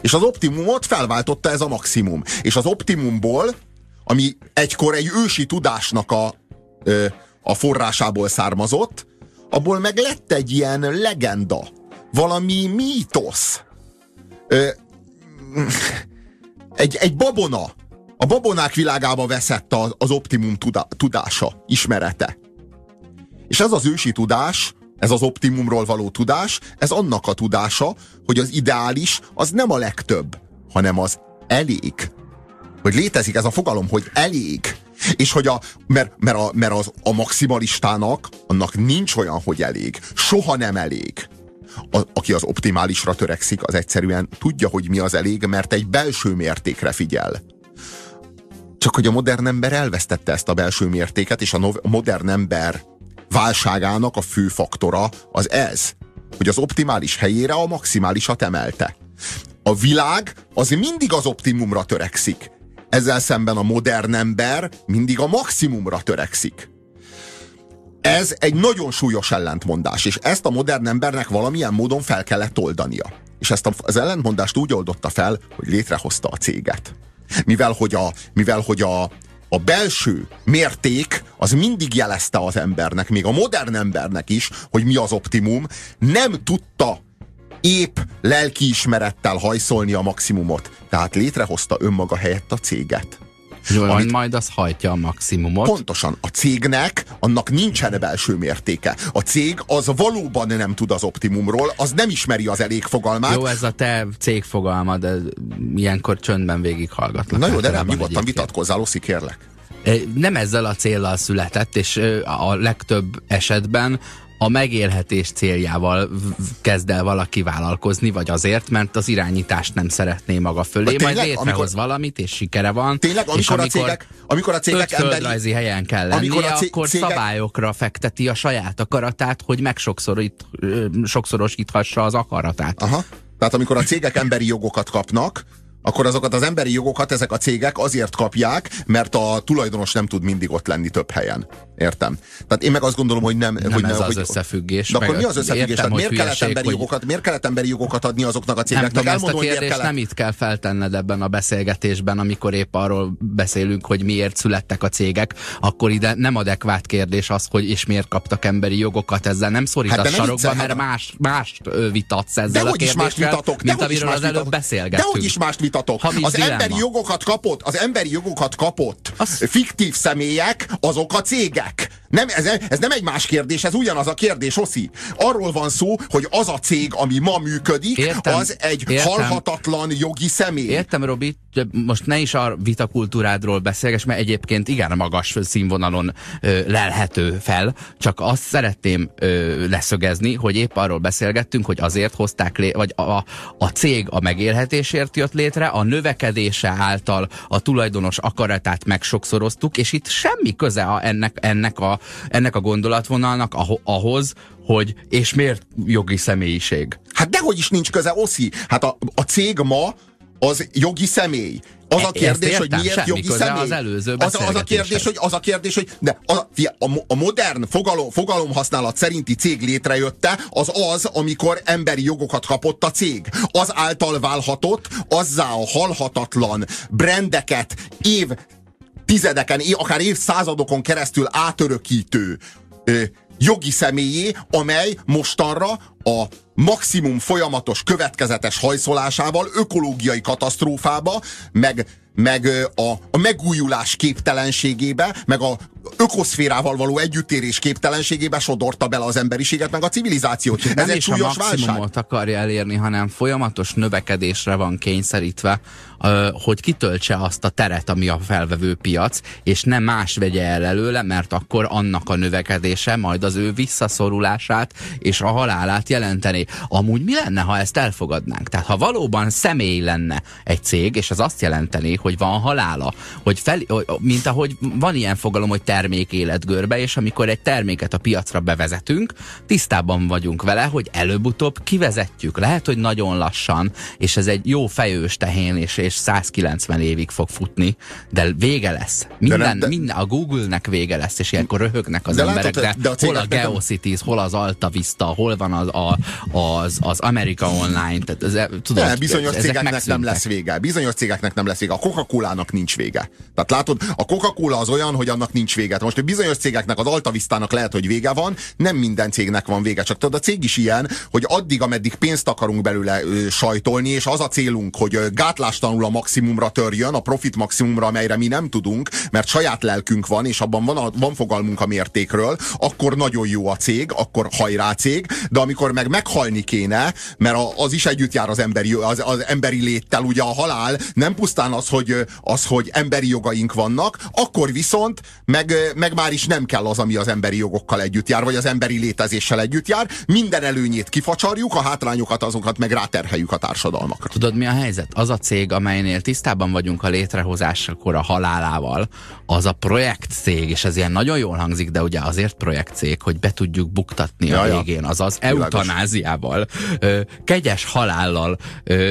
És az optimumot felváltotta ez a maximum. És az optimumból, ami egykor egy ősi tudásnak a forrásából származott, abból meg lett egy ilyen legenda. Valami mítosz. Egy babona. A babonák világába veszett az optimum tudása, ismerete. És ez az ősi tudás, ez az optimumról való tudás, ez annak a tudása, hogy az ideális az nem a legtöbb, hanem az elég. Hogy létezik ez a fogalom, hogy elég. És hogy mert a maximalistának, annak nincs olyan, hogy elég. Soha nem elég. Aki az optimálisra törekszik, az egyszerűen tudja, hogy mi az elég, mert egy belső mértékre figyel. Csak hogy a modern ember elvesztette ezt a belső mértéket, és a modern ember válságának a fő faktora az ez, hogy az optimális helyére a maximálisat emelte. A világ az mindig az optimumra törekszik. Ezzel szemben a modern ember mindig a maximumra törekszik. Ez egy nagyon súlyos ellentmondás, és ezt a modern embernek valamilyen módon fel kellett oldania. És ezt az ellentmondást úgy oldotta fel, hogy létrehozta a céget. Mivel hogy a belső mérték az mindig jelezte az embernek, még a modern embernek is, hogy mi az optimum, nem tudta épp lelkiismerettel hajszolni a maximumot. Tehát létrehozta önmaga helyett a céget. Jól, amit majd az hajtja a maximumot. Pontosan. A cégnek annak nincsen belső mértéke. A cég az valóban nem tud az optimumról, az nem ismeri az elég fogalmát. Jó, ez a te cég fogalma, de ilyenkor csöndben végighallgatlak. Na jó, de nem nyugodtan vitatkozzál, Oszi, kérlek. Nem ezzel a céllal született, és a legtöbb esetben a megélhetés céljával kezd el valaki vállalkozni, vagy azért, mert az irányítást nem szeretné maga fölé, tényleg, majd létrehoz valamit, és sikere van. Tényleg, amikor a cégek földrajzi helyen kell lennie, akkor szabályokra fekteti a saját akaratát, hogy megsokszorosíthassa az akaratát. Aha. Tehát amikor a cégek emberi jogokat kapnak, akkor azokat az emberi jogokat ezek a cégek azért kapják, mert a tulajdonos nem tud mindig ott lenni több helyen. Értem. Tehát én meg azt gondolom, hogy nem... Nem hogy ez nem, az hogy, összefüggés. De akkor mi az összefüggés? Értem, miért kellett emberi jogokat, miért kellett emberi jogokat adni azoknak a cégeknek? Nem tudom, ezt a kérdést nem itt kell feltenned ebben a beszélgetésben, amikor épp arról beszélünk, hogy miért születtek a cégek, akkor ide nem adekvát kérdés az, hogy és miért kaptak emberi jogokat, ezzel nem szorítasz hát sarokba, mert mást vitatsz ezzel de a kérdéssel, mint amiről az előbb beszélgettünk. Dehogy is mást vitatok. Az emberi jogokat kapott fiktív személyek, azok a cégek. Nem, ez nem egy más kérdés, ez ugyanaz a kérdés, Oszi. Arról van szó, hogy az a cég, ami ma működik, értem, az egy halhatatlan jogi személy. Értem, Robi, most ne is a vitakultúrádról beszélges, mert egyébként igen magas színvonalon lelhető fel, csak azt szeretném leszögezni, hogy épp arról beszélgettünk, hogy azért hozták vagy a cég a megélhetésért jött létre, a növekedése által a tulajdonos akaratát megsokszoroztuk, és itt semmi köze ennek a gondolatvonalnak ahhoz, hogy és miért jogi személyiség? Hát dehogy is nincs köze, Oszi. Hát a cég ma az jogi személy. Az a kérdés, hogy miért semmi jogi személy. Az a kérdés, hogy de a modern fogalomhasználat szerinti cég létrejötte, az az, amikor emberi jogokat kapott a cég. Az által válhatott, azzá a halhatatlan brendeket évtizedeken, akár évszázadokon keresztül átörökítő jogi személyé, amely mostanra a maximum folyamatos, következetes hajszolásával ökológiai katasztrófába, meg a megújulás képtelenségébe, meg a ökoszférával való együttérés képtelenségébe sodorta bele az emberiséget, meg a civilizációt. Ez nem egy is a maximumot válság akarja elérni, hanem folyamatos növekedésre van kényszerítve, hogy kitöltse azt a teret, ami a felvevő piac, és nem más vegye el előle, mert akkor annak a növekedése majd az ő visszaszorulását és a halálát jelenteni. Amúgy mi lenne, ha ezt elfogadnánk? Tehát ha valóban személy lenne egy cég, és az azt jelenteni, hogy van halála, hogy mint ahogy van ilyen fogalom, hogy termék életgörbe, és amikor egy terméket a piacra bevezetünk, tisztában vagyunk vele, hogy előbb-utóbb kivezetjük. Lehet, hogy nagyon lassan, és ez egy jó fejős tehén, és 190 évig fog futni, de vége lesz. Minden, a Google-nek vége lesz, és ilyenkor röhögnek az emberek, de hol a Geocities, hol az Alta Vista, hol van az America Online, tehát bizonyos cégeknek nem lesz vége. Bizonyos cégeknek nem lesz vége. A Coca-Cola-nak nincs vége. Tehát látod, a Coca-Cola az olyan, hogy annak nincs vége. Most bizonyos cégeknek, az Alta Vistának lehet, hogy vége van, nem minden cégnek van vége. Csak tudod, a cég is ilyen, hogy addig, ameddig pénzt akarunk belőle sajtolni, és az a célunk, hogy gátlástanul a maximumra törjön, a profit maximumra, amelyre mi nem tudunk, mert saját lelkünk van, és abban van fogalmunk a mértékről, akkor nagyon jó a cég, akkor hajrá cég, de amikor meg meghalni kéne, mert az is együtt jár az emberi léttel, ugye a halál nem pusztán az, hogy emberi jogaink vannak, akkor viszont meg már is nem kell az, ami az emberi jogokkal együtt jár, vagy az emberi létezéssel együtt jár. Minden előnyét kifacsarjuk, a hátrányokat azokat meg ráterheljük a társadalmakra. Tudod, mi a helyzet? Az a cég, amelynél tisztában vagyunk a létrehozásakor a halálával, az a projekt cég, és ez ilyen nagyon jól hangzik, de ugye azért projekt cég, hogy be tudjuk buktatni a végén, azaz eutanáziával, kegyes halállal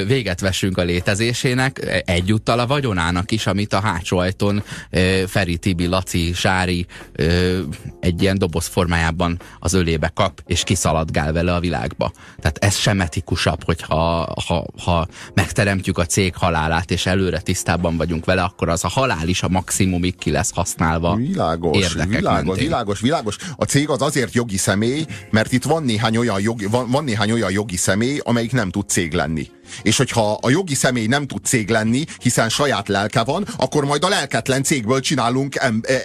véget vessünk a létezésének, egyúttal a vagyonának is, amit a hátsó ajtón Feri Tibi Laci Sári egy ilyen doboz formájában az ölébe kap, és kiszaladgál vele a világba. Tehát ez sem etikusabb, hogyha megteremtjük a cég halálát, és előre tisztában vagyunk vele, akkor az a halál is a maximumig ki lesz használva. Világos. A cég az azért jogi személy, mert itt van néhány olyan jogi személy, amelyik nem tud cég lenni. És hogyha a jogi személy nem tud cég lenni, hiszen saját lelke van, akkor majd a lelketlen cégből csinálunk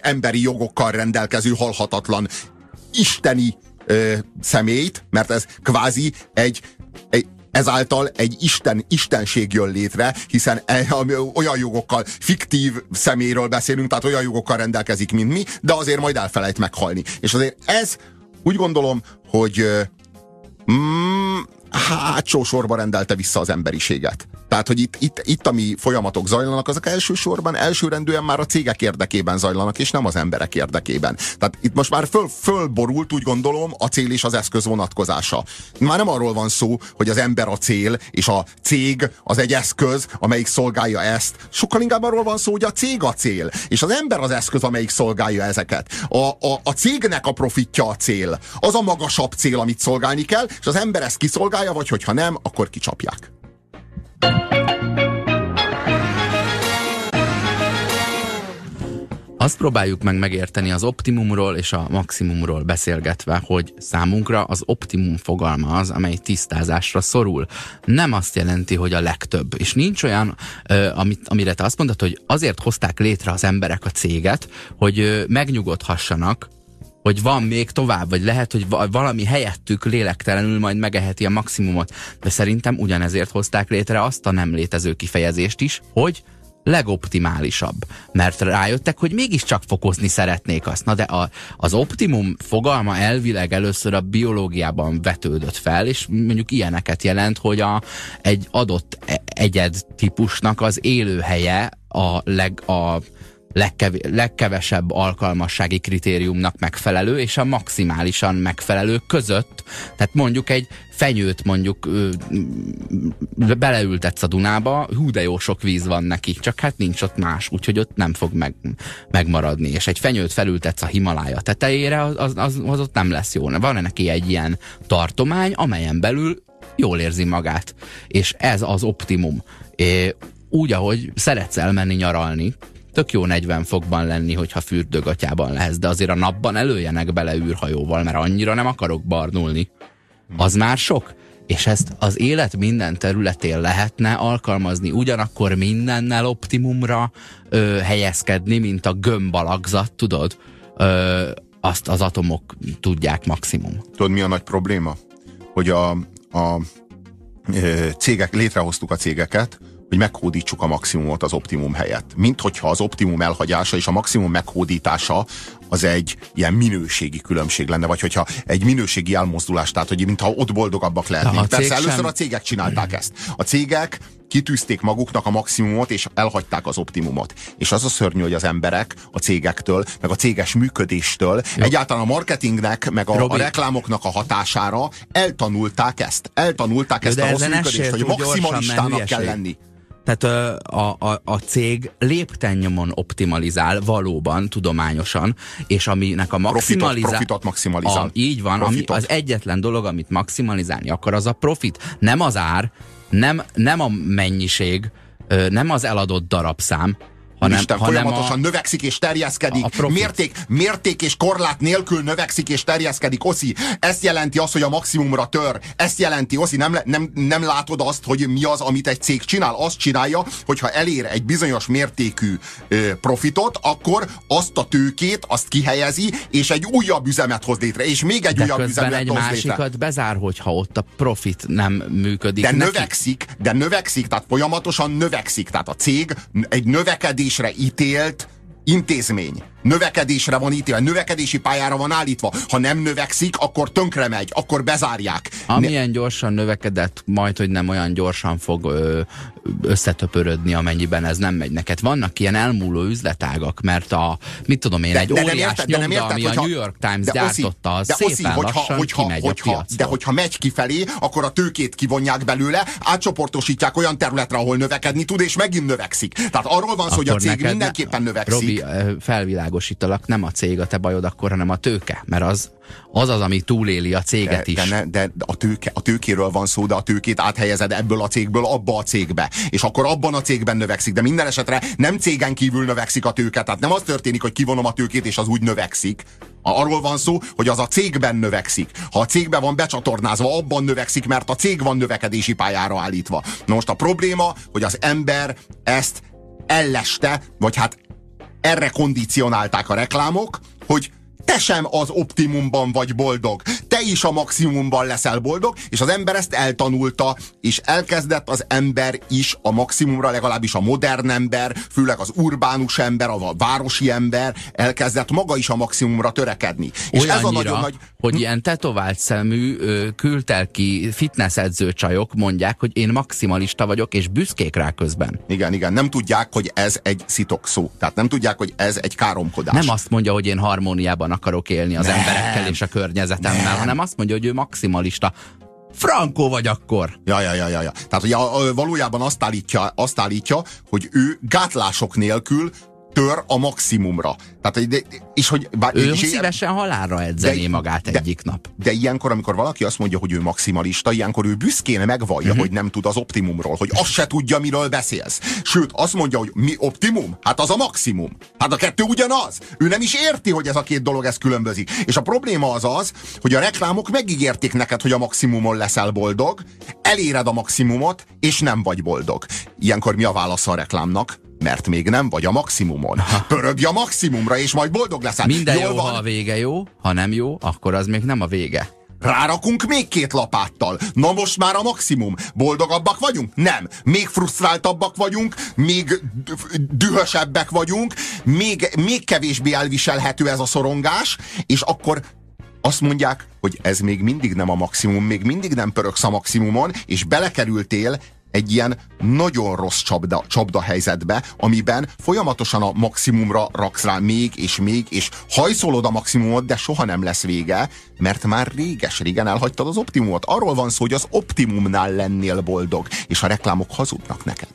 emberi jogokkal rendelkező halhatatlan isteni személyt, mert ez kvázi ezáltal egy istenség jön létre, hiszen olyan jogokkal, fiktív személyről beszélünk, tehát olyan jogokkal rendelkezik, mint mi, de azért majd elfelejt meghalni. És azért ez, úgy gondolom, hogy hátsó sorba rendelte vissza az emberiséget. Tehát, hogy itt ami folyamatok zajlanak, azok elsősorban, elsőrendűen már a cégek érdekében zajlanak, és nem az emberek érdekében. Tehát itt most már fölborult, úgy gondolom, a cél és az eszköz vonatkozása. Már nem arról van szó, hogy az ember a cél, és a cég az egy eszköz, amelyik szolgálja ezt. Sokkal inkább arról van szó, hogy a cég a cél, és az ember az eszköz, amelyik szolgálja ezeket. A cégnek a profitja a cél. Az a magasabb cél, amit szolgálni kell, és az ember ezt kiszolgálja, vagy hogyha nem, akkor kicsapják. Azt próbáljuk meg megérteni az optimumról és a maximumról beszélgetve, hogy számunkra az optimum fogalma az, amely tisztázásra szorul. Nem azt jelenti, hogy a legtöbb. És nincs olyan, amire te azt mondod, hogy azért hozták létre az emberek a céget, hogy megnyugodhassanak hogy van még tovább, vagy lehet, hogy valami helyettük lélektelenül majd megeheti a maximumot. De szerintem ugyanezért hozták létre azt a nem létező kifejezést is, hogy legoptimálisabb. Mert rájöttek, hogy mégiscsak fokozni szeretnék azt. Na de az optimum fogalma elvileg először a biológiában vetődött fel, és mondjuk ilyeneket jelent, hogy egy adott egyed típusnak az élőhelye legkevesebb alkalmassági kritériumnak megfelelő, és a maximálisan megfelelő között, tehát mondjuk egy fenyőt mondjuk beleültetsz a Dunába, hú de jó sok víz van neki, csak hát nincs ott más, úgyhogy ott nem fog megmaradni, és egy fenyőt felültetsz a Himalája tetejére, az ott nem lesz jó. Van neki egy ilyen tartomány, amelyen belül jól érzi magát, és ez az optimum. Úgy, ahogy szeretsz elmenni nyaralni, tök jó 40 fokban lenni, hogyha fürdőgatyában lehetsz, de azért a napban előjenek bele űrhajóval, mert annyira nem akarok barnulni. Az már sok. És ezt az élet minden területén lehetne alkalmazni, ugyanakkor mindennel optimumra helyezkedni, mint a gömb alakzat, tudod? Azt az atomok tudják maximum. Tudod, mi a nagy probléma? Hogy cégek, létrehoztuk a cégeket, hogy meghódítsuk a maximumot az optimum helyett. Mint hogyha az optimum elhagyása és a maximum meghódítása az egy ilyen minőségi különbség lenne, vagy hogyha egy minőségi elmozdulás, tehát hogy mintha ott boldogabbak lehetnénk. Persze először a cégek csinálták ezt. A cégek kitűzték maguknak a maximumot, és elhagyták az optimumot. És az a szörnyű, hogy az emberek a cégektől, meg a céges működéstől, jó, egyáltalán a marketingnek, meg a reklámoknak a hatására eltanulták ezt. Eltanulták ezt a rossz működést, hogy maximalistának kell lenni. Tehát a cég léptennyomon optimalizál, valóban, tudományosan, és aminek a profitot maximalizál. Így van, az egyetlen dolog, amit maximalizálni akar, az a profit. Nem az ár, nem a mennyiség, nem az eladott darabszám, hanem folyamatosan növekszik és terjeszkedik. Mérték és korlát nélkül növekszik és terjeszkedik, Oszi. Ezt jelenti az, hogy a maximumra tör. Ezt jelenti, Oszi, nem látod azt, hogy mi az, amit egy cég csinál. Azt csinálja, hogyha elér egy bizonyos mértékű profitot, akkor azt a tőkét, azt kihelyezi, és egy újabb üzemet hoz létre. És még egy újabb üzemet hoz létre. De közben egy másikat bezár, hogyha ott a profit nem működik. De növekszik, tehát folyamatosan növekszik. Tehát a cég egy növekedésre ítélt intézmény. Növekedésre van ítélve, növekedési pályára van állítva. Ha nem növekszik, akkor tönkre megy, akkor bezárják. Amilyen gyorsan növekedett, majd, hogy nem olyan gyorsan fog összetöpörödni, amennyiben ez nem megy neked. Vannak ilyen elmúló üzletágak, mert egy óriás nyomda, ami a New York Times gyártotta, az szépen lassan kimegy a piacról. De hogyha megy kifelé, akkor a tőkét kivonják belőle, átcsoportosítják olyan területre, ahol növekedni tud, és megint növekszik. Tehát arról van szó, hogy a cég mindenképpen növekszik. Robi, felvilágosítalak, nem a cég a te bajod akkor, hanem a tőke, mert az, ami túléli a céget is. De a tőkéről van szó, de a tőkét áthelyezed ebből a cégből abba a cégbe. És akkor abban a cégben növekszik, de minden esetre nem cégen kívül növekszik a tőke. Tehát nem az történik, hogy kivonom a tőkét, és az úgy növekszik. Arról van szó, hogy az a cégben növekszik. Ha a cégben van becsatornázva, abban növekszik, mert a cég van növekedési pályára állítva. Na most a probléma, hogy az ember ezt elleste, vagy hát erre kondicionálták a reklámok, hogy te sem az optimumban vagy boldog, te is a maximumban leszel boldog, és az ember ezt eltanulta, és elkezdett az ember is a maximumra, legalábbis a modern ember, főleg az urbánus ember, a városi ember, elkezdett maga is a maximumra törekedni. És ez a nagyon nagy... hogy ilyen tetovált szemű, kültelki fitnessedző csajok mondják, hogy én maximalista vagyok, és büszkék rá közben. Igen, nem tudják, hogy ez egy szitok szó. Tehát nem tudják, hogy ez egy káromkodás. Nem azt mondja, hogy én harmóniában akarok élni az emberekkel és a környezetemmel, hanem azt mondja, hogy ő maximalista. Frankó vagy akkor. Ja. Tehát ugye valójában azt állítja, hogy ő gátlások nélkül tör a maximumra. Tehát, és hogy, ő szívesen halálra edzené magát egyik nap. De ilyenkor, amikor valaki azt mondja, hogy ő maximalista, ilyenkor ő büszkén megvallja, hogy nem tud az optimumról, hogy azt se tudja, miről beszélsz. Sőt, azt mondja, hogy mi optimum? Hát az a maximum. Hát a kettő ugyanaz. Ő nem is érti, hogy ez a két dolog, ez különbözik. És a probléma az, hogy a reklámok megígérték neked, hogy a maximumon leszel boldog, eléred a maximumot, és nem vagy boldog. Ilyenkor mi a válasz a reklámnak? mert még nem vagy a maximumon. Pörögj a maximumra, és majd boldog leszel. Minden jól jó, van. Ha a vége jó, ha nem jó, akkor az még nem a vége. Rárakunk még 2 lapáttal. Na most már a maximum. Boldogabbak vagyunk? Nem. Még frusztráltabbak vagyunk, még dühösebbek vagyunk, még kevésbé elviselhető ez a szorongás, és akkor azt mondják, hogy ez még mindig nem a maximum, még mindig nem pöröksz a maximumon, és belekerültél egy ilyen nagyon rossz csapda helyzetbe, amiben folyamatosan a maximumra raksz rá még, és hajszolod a maximumot, de soha nem lesz vége, mert már réges-régen elhagytad az optimumot. Arról van szó, hogy az optimumnál lennél boldog, és a reklámok hazudnak neked.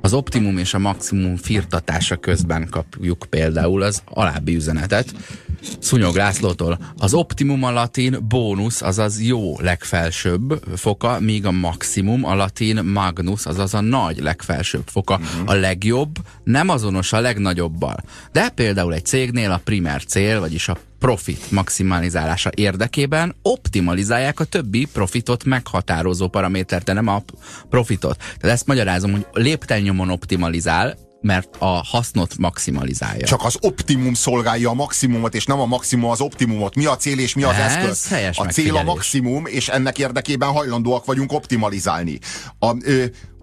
Az optimum és a maximum firtatása közben kapjuk például az alábbi üzenetet. Szunyog Lászlótól: az optimum a latin bónusz, azaz jó legfelsőbb foka, míg a maximum a latin magnus, azaz a nagy legfelsőbb foka. A legjobb nem azonos a legnagyobbal. De például egy cégnél a primer cél, vagyis a profit maximalizálása érdekében optimalizálják a többi profitot meghatározó paramétert, de nem a profitot. Tehát ezt magyarázom, hogy léptennyomon optimalizál, mert a hasznot maximalizálja. Csak az optimum szolgálja a maximumot, és nem a maximum az optimumot. Mi a cél és mi az eszköz? A cél a maximum, és ennek érdekében hajlandóak vagyunk optimalizálni.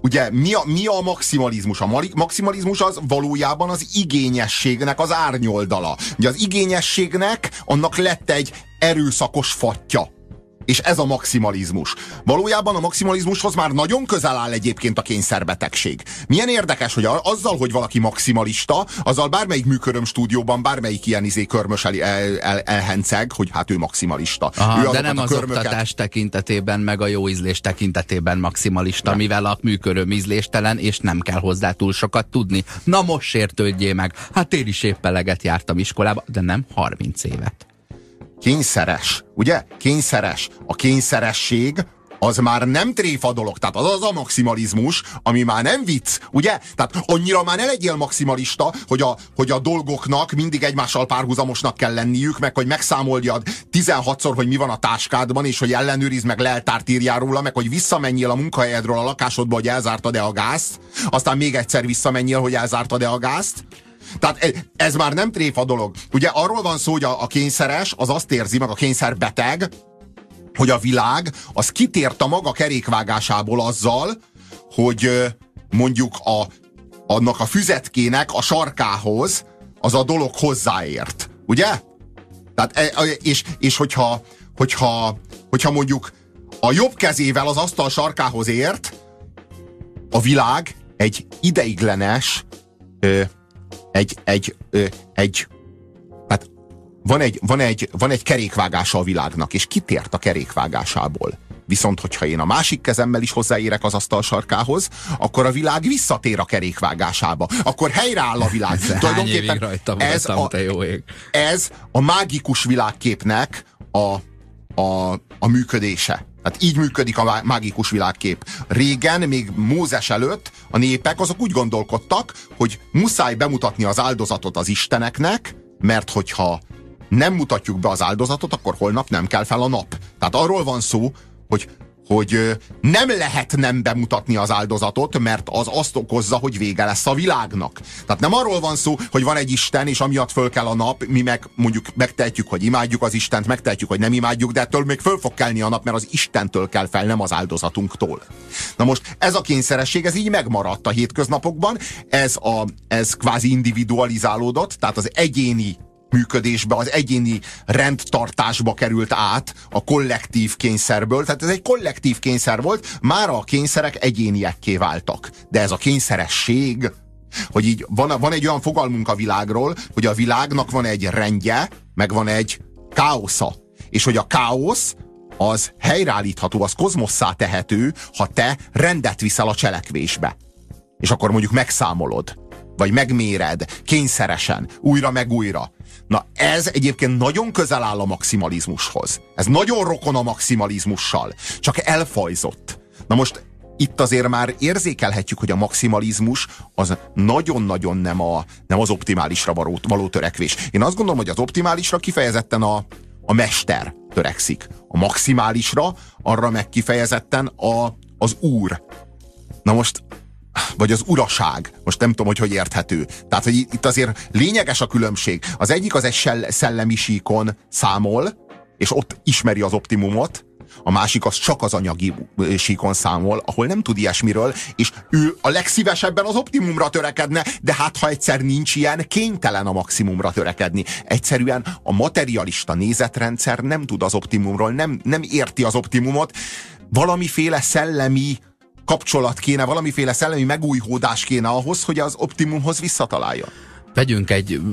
Ugye mi a maximalizmus? A maximalizmus az valójában az igényességnek az árnyoldala. Ugye az igényességnek annak lett egy erőszakos fattya. És ez a maximalizmus. Valójában a maximalizmushoz már nagyon közel áll egyébként a kényszerbetegség. Milyen érdekes, hogy azzal, hogy valaki maximalista, azzal bármelyik műköröm stúdióban, bármelyik ilyen körmös elhenceg, hogy hát ő maximalista. Aha, ő de nem az oktatás tekintetében, meg a jó ízlés tekintetében maximalista, nem. Mivel a műköröm ízléstelen, és nem kell hozzá túl sokat tudni. Na most sértődjél meg. Hát én is épp eleget jártam iskolába, de nem 30 évet. Kényszeres, ugye? Kényszeres. A kényszeresség az már nem tréfa dolog, tehát az a maximalizmus, ami már nem vicc, ugye? Tehát annyira már ne legyél maximalista, hogy a dolgoknak mindig egymással párhuzamosnak kell lenniük, meg hogy megszámoljad 16-szor, hogy mi van a táskádban, és hogy ellenőrizd, meg leltárt írjál róla, meg hogy visszamenjél a munkahelyedről a lakásodba, hogy elzártad-e a gázt, aztán még egyszer visszamenjél, hogy elzártad-e a gázt. Tehát ez már nem tréfa dolog. Ugye arról van szó, hogy a kényszeres az azt érzi, meg a kényszerbeteg, hogy a világ az kitért a maga kerékvágásából azzal, hogy mondjuk annak a füzetkének a sarkához az a dolog hozzáért. Ugye? Tehát, és hogyha mondjuk a jobb kezével az asztal sarkához ért, a világ egy ideiglenes van egy kerékvágása a világnak, és kitért a kerékvágásából. Viszont, hogyha én a másik kezemmel is hozzáérek az asztal sarkához, akkor a világ visszatér a kerékvágásába. Akkor helyreáll a világ. Tulajdonképpen ez a mágikus világképnek a működése. Hát így működik a mágikus világkép. Régen, még Mózes előtt a népek azok úgy gondolkodtak, hogy muszáj bemutatni az áldozatot az isteneknek, mert hogyha nem mutatjuk be az áldozatot, akkor holnap nem kell fel a nap. Tehát arról van szó, hogy nem lehet nem bemutatni az áldozatot, mert az azt okozza, hogy vége lesz a világnak. Tehát nem arról van szó, hogy van egy Isten, és amiatt föl kell a nap, mi meg mondjuk megtehetjük, hogy imádjuk az Istent, megtehetjük, hogy nem imádjuk, de ettől még föl fog kelni a nap, mert az Istentől kell fel, nem az áldozatunktól. Na most ez a kényszeresség, ez így megmaradt a hétköznapokban, ez kvázi individualizálódott, tehát az egyéni működésbe, az egyéni rendtartásba került át a kollektív kényszerből. Tehát ez egy kollektív kényszer volt, mára a kényszerek egyéniekké váltak. De ez a kényszeresség, hogy így van egy olyan fogalmunk a világról, hogy a világnak van egy rendje, meg van egy káosza. És hogy a káosz az helyreállítható, az kozmosszá tehető, ha te rendet viszel a cselekvésbe. És akkor mondjuk megszámolod, vagy megméred, kényszeresen, újra meg újra. Na ez egyébként nagyon közel áll a maximalizmushoz. Ez nagyon rokon a maximalizmussal. Csak elfajzott. Na most itt azért már érzékelhetjük, hogy a maximalizmus az nagyon-nagyon nem az optimálisra való törekvés. Én azt gondolom, hogy az optimálisra kifejezetten a mester törekszik. A maximálisra, arra meg kifejezetten az úr Na most, vagy az uraság. Most nem tudom, hogy érthető. Tehát, hogy itt azért lényeges a különbség. Az egyik az egy szellemi síkon számol, és ott ismeri az optimumot, a másik az csak az anyagi síkon számol, ahol nem tud ilyesmiről, és ő a legszívesebben az optimumra törekedne, de hát ha egyszer nincs ilyen, kénytelen a maximumra törekedni. Egyszerűen a materialista nézetrendszer nem tud az optimumról, nem érti az optimumot, valamiféle szellemi kapcsolat kéne, valamiféle szellemi megújhódás kéne ahhoz, hogy az optimumhoz visszatalálja.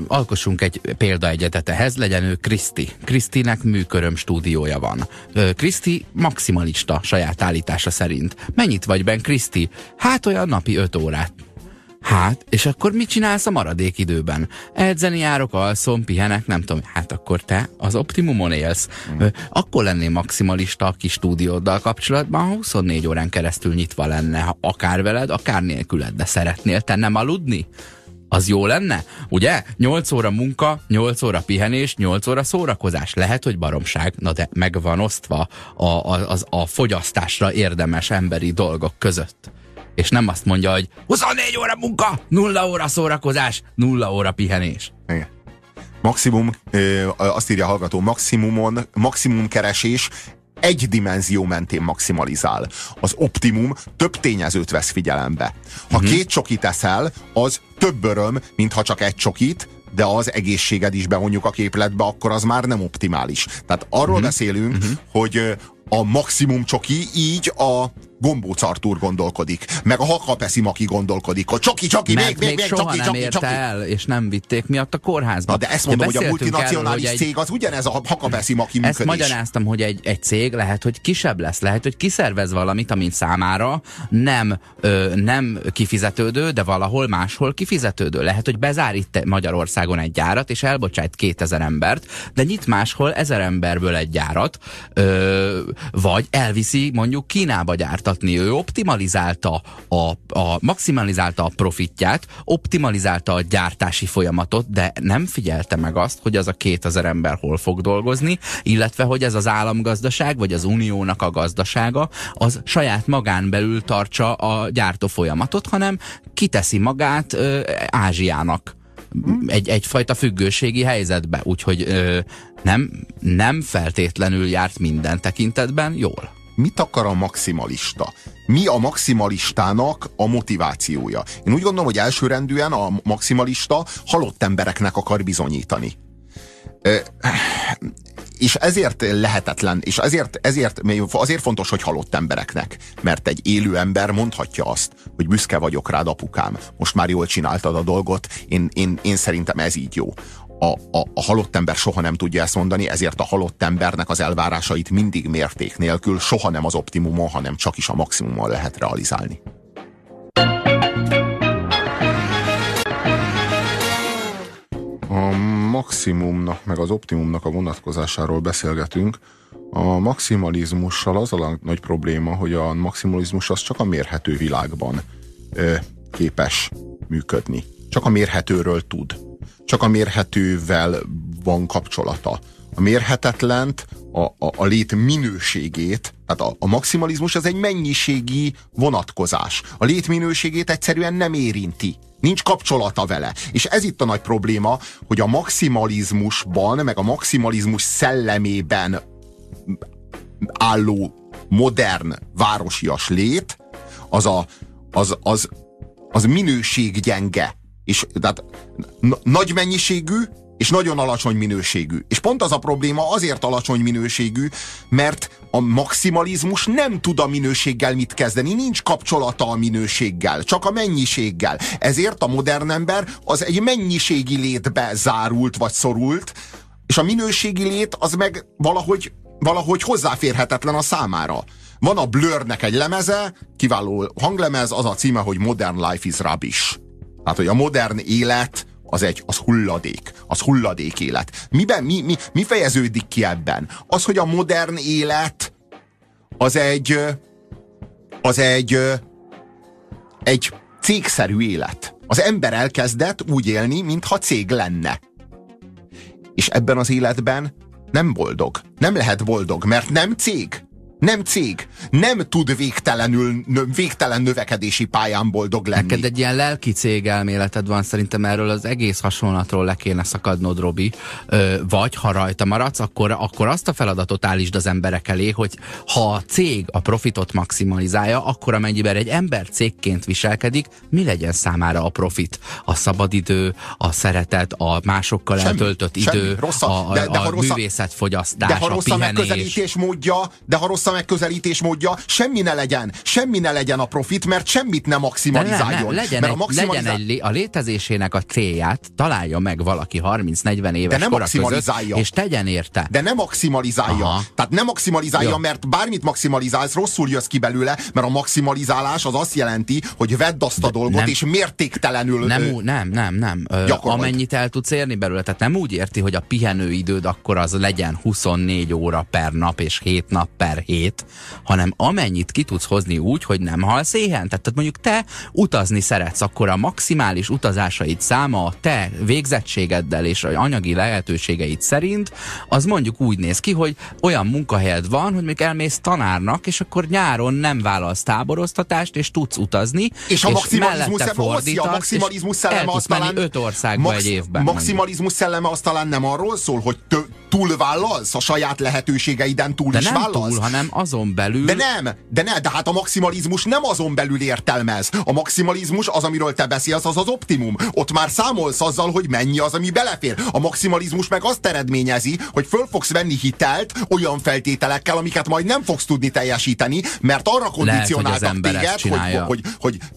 Alkossunk egy példaegyetet ehhez, legyen ő Kriszti. Krisztinek műköröm stúdiója van. Kriszti maximalista saját állítása szerint. Mennyit vagy benn, Kriszti? Hát olyan napi 5 órát. Hát, és akkor mit csinálsz a maradék időben? Edzeni járok, alszom, pihenek, nem tudom. Hát akkor te az optimumon élsz. Akkor lennél maximalista a kis stúdióddal kapcsolatban, ha 24 órán keresztül nyitva lenne, akár veled, akár nélküled. De szeretnél te nem aludni? Az jó lenne? Ugye? 8 óra munka, 8 óra pihenés, 8 óra szórakozás. Lehet, hogy baromság, na de meg van osztva a fogyasztásra érdemes emberi dolgok között. És nem azt mondja, hogy 24 óra munka, 0 óra szórakozás, 0 óra pihenés. Igen. Maximum, azt írja a hallgató, maximum keresés egy dimenzió mentén maximalizál. Az optimum több tényezőt vesz figyelembe. Ha két csokit eszel, az több öröm, mint ha csak egy csokit, de az egészséged is bevonjuk a képletbe, akkor az már nem optimális. Tehát arról beszélünk, hogy a maximum csoki így a Gombóc Artúr gondolkodik, meg a Hakapeszimaki gondolkodik, a csoki, még soha csoki, nem érte el, és nem vitték miatt a kórházba. Na de ezt mondom, hogy a multinacionális erről, cég az ugyanez a Hakapeszimaki működés. Ezt magyaráztam, hogy egy cég lehet, hogy kisebb lesz, lehet, hogy kiszervez valamit, amin számára nem kifizetődő, de valahol máshol kifizetődő. Lehet, hogy bezár itt Magyarországon egy gyárat, és elbocsájt 2000 embert, de nyit máshol 1000 emberből egy gyárat, vagy elviszi mondjuk Kínába gyártani. Ő optimalizálta maximalizálta a profitját, optimalizálta a gyártási folyamatot, de nem figyelte meg azt, hogy az a 2000 ember hol fog dolgozni, illetve hogy ez az államgazdaság, vagy az uniónak a gazdasága, az saját magán belül tartsa a gyártó folyamatot, hanem kiteszi magát Ázsiának. Egyfajta függőségi helyzetbe, úgyhogy nem feltétlenül járt minden tekintetben jól. Mit akar a maximalista? Mi a maximalistának a motivációja? Én úgy gondolom, hogy elsőrendűen a maximalista halott embereknek akar bizonyítani. És ezért lehetetlen, és azért fontos, hogy halott embereknek. Mert egy élő ember mondhatja azt, hogy büszke vagyok rád, apukám, most már jól csináltad a dolgot, én szerintem ez így jó. A halott ember soha nem tudja ezt mondani, ezért a halott embernek az elvárásait mindig mérték nélkül, soha nem az optimumon, hanem csak is a maximumon lehet realizálni. A maximumnak meg az optimumnak a vonatkozásáról beszélgetünk. A maximalizmussal az a nagy probléma, hogy a maximalizmus az csak a mérhető világban képes működni. Csak a mérhetőről tud. Csak a mérhetővel van kapcsolata. A mérhetetlent, a lét minőségét, tehát a maximalizmus az egy mennyiségi vonatkozás. A lét minőségét egyszerűen nem érinti. Nincs kapcsolata vele. És ez itt a nagy probléma, hogy a maximalizmusban, meg a maximalizmus szellemében álló modern városias lét, az minőséggyenge. És tehát nagy mennyiségű, és nagyon alacsony minőségű. És pont az a probléma, azért alacsony minőségű, mert a maximalizmus nem tud a minőséggel mit kezdeni, nincs kapcsolata a minőséggel, csak a mennyiséggel. Ezért a modern ember az egy mennyiségi létbe zárult vagy szorult, és a minőségi lét az meg valahogy hozzáférhetetlen a számára. Van a Blurnek egy lemeze, kiváló hanglemez, az a címe, hogy Modern Life is Rubbish. Tehát, hogy a modern élet az hulladék. Az hulladék élet. Mi fejeződik ki ebben? Az, hogy a modern élet egy cégszerű élet. Az ember elkezdett úgy élni, mintha cég lenne. És ebben az életben nem boldog. Nem lehet boldog, mert nem cég. nem tud végtelen növekedési pályán boldog lenni. Neked egy ilyen lelki cégelméleted van, szerintem erről az egész hasonlatról le kéne szakadnod, Robi. Vagy ha rajta maradsz, akkor azt a feladatot állítsd az emberek elé, hogy ha a cég a profitot maximalizálja, akkor amennyiben egy ember cégként viselkedik, mi legyen számára a profit? A szabadidő, a szeretet, a másokkal eltöltött idő, a művészetfogyasztás, a pihenés. De ha rossz a megközelítés módja, semmi ne legyen a profit, mert semmit ne maximalizáljon. Legyen a létezésének a célját találja meg valaki 30-40 éves kora között, és tegyen érte. De ne maximalizálja. Aha. Tehát ne maximalizálja, jó, mert bármit maximalizálsz, rosszul jössz ki belőle, mert a maximalizálás az azt jelenti, hogy vedd azt a dolgot, nem, és mértéktelenül nem. Amennyit el tudsz érni belőle. Tehát nem úgy érti, hogy a pihenőidőd akkor az legyen 24 óra per nap és 7 nap per hét, hanem amennyit ki tudsz hozni úgy, hogy nem halsz éhen. Tehát mondjuk te utazni szeretsz, akkor a maximális utazásaid száma a te végzettségeddel és anyagi lehetőségeid szerint az mondjuk úgy néz ki, hogy olyan munkahelyed van, hogy még elmész tanárnak, és akkor nyáron nem vállalsz táboroztatást, és tudsz utazni, és mellette fordítasz, és el tudsz menni 5 országba egy évben. Maximalizmus szelleme az talán nem arról szól, hogy túlvállalsz a saját lehetőségeiden, túl de is vállalsz. De nem túl, hanem azon belül. De hát a maximalizmus nem azon belül értelmez. A maximalizmus az, amiről te beszélsz, az az optimum. Ott már számolsz azzal, hogy mennyi az, ami belefér. A maximalizmus meg azt eredményezi, hogy föl fogsz venni hitelt olyan feltételekkel, amiket majd nem fogsz tudni teljesíteni, mert arra kondicionáltak téged,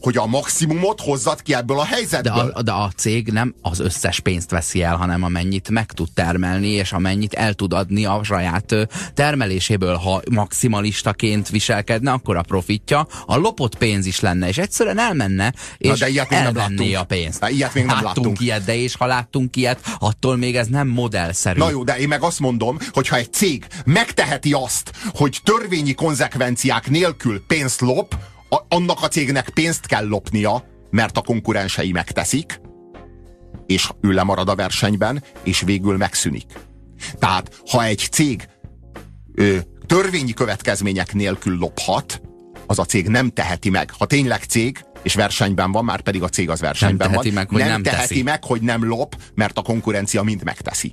hogy a maximumot hozzad ki ebből a helyzetből. De a cég nem az összes pénzt veszi el, hanem amennyit meg tud termelni, és amennyit el tud adni a saját termeléséből. Ha maximalistaként viselkedne, akkor a profitja a lopott pénz is lenne, és egyszerűen elmenne, és elvenné a pénzt. Na, ilyet még nem láttunk. És ha láttunk ilyet, attól még ez nem modellszerű. Na jó, de én meg azt mondom, hogy ha egy cég megteheti azt, hogy törvényi konzekvenciák nélkül pénzt lop, annak a cégnek pénzt kell lopnia, mert a konkurensei megteszik, és ő lemarad a versenyben, és végül megszűnik. Tehát, ha egy cég törvényi következmények nélkül lophat, az a cég nem teheti meg. Ha tényleg cég, és versenyben van, már pedig a cég az versenyben van, nem teheti meg, hogy nem lop, mert a konkurencia mind megteszi.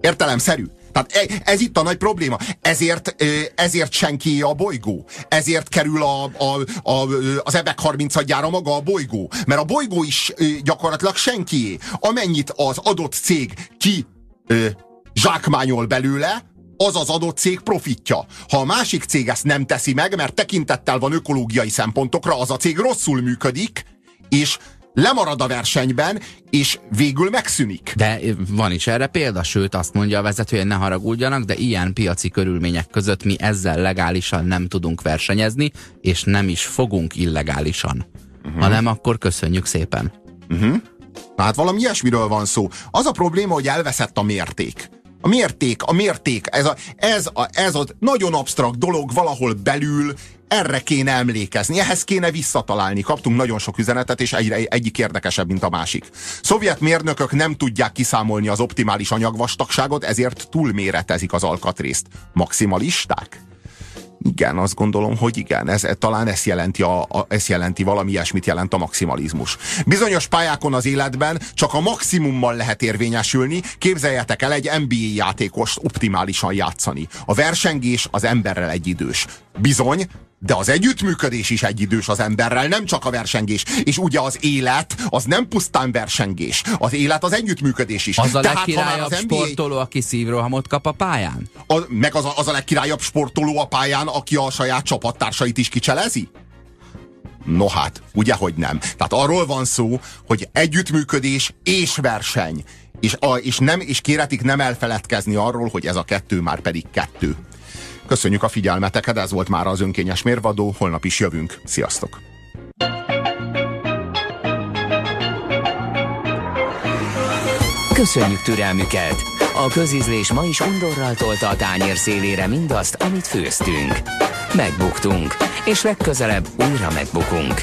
Értelemszerű? Tehát ez itt a nagy probléma. Ezért senkié a bolygó. Ezért kerül az Ebek 36 gyára maga a bolygó. Mert a bolygó is gyakorlatilag senkié. Amennyit az adott cég ki zsákmányol belőle, az az adott cég profitja. Ha a másik cég ezt nem teszi meg, mert tekintettel van ökológiai szempontokra, az a cég rosszul működik, és lemarad a versenyben, és végül megszűnik. De van is erre példa, sőt azt mondja a vezető, hogy ne haragudjanak, de ilyen piaci körülmények között mi ezzel legálisan nem tudunk versenyezni, és nem is fogunk illegálisan. Hanem akkor köszönjük szépen. Hát valami ilyesmiről van szó. Az a probléma, hogy elveszett a mérték. A mérték, ez a nagyon absztrakt dolog valahol belül, erre kéne emlékezni, ehhez kéne visszatalálni. Kaptunk nagyon sok üzenetet, és egyik érdekesebb, mint a másik. Szovjet mérnökök nem tudják kiszámolni az optimális anyagvastagságot, ezért túlméretezik az alkatrészt. Maximalisták? Igen, azt gondolom, hogy igen. Talán ez jelenti valami ilyesmit jelent a maximalizmus. Bizonyos pályákon az életben csak a maximummal lehet érvényesülni. Képzeljetek el egy NBA játékost optimálisan játszani. A versengés az emberrel egyidős. Bizony, de az együttműködés is egyidős az emberrel, nem csak a versengés. És ugye az élet, az nem pusztán versengés. Az élet az együttműködés is. Az a legkirályabb sportoló, aki szívrohamot kap a pályán? Az a legkirályabb sportoló a pályán, aki a saját csapattársait is kicselezi? No hát, ugyehogy nem. Tehát arról van szó, hogy együttműködés és verseny. És kéretik nem elfeledkezni arról, hogy ez a kettő már pedig kettő. Köszönjük a figyelmeteket, ez volt már az Önkényes Mérvadó, holnap is jövünk. Sziasztok! Köszönjük türelmüket! A közízlés ma is undorral tolta a tányér szélére mindazt, amit főztünk. Megbuktunk, és legközelebb újra megbukunk.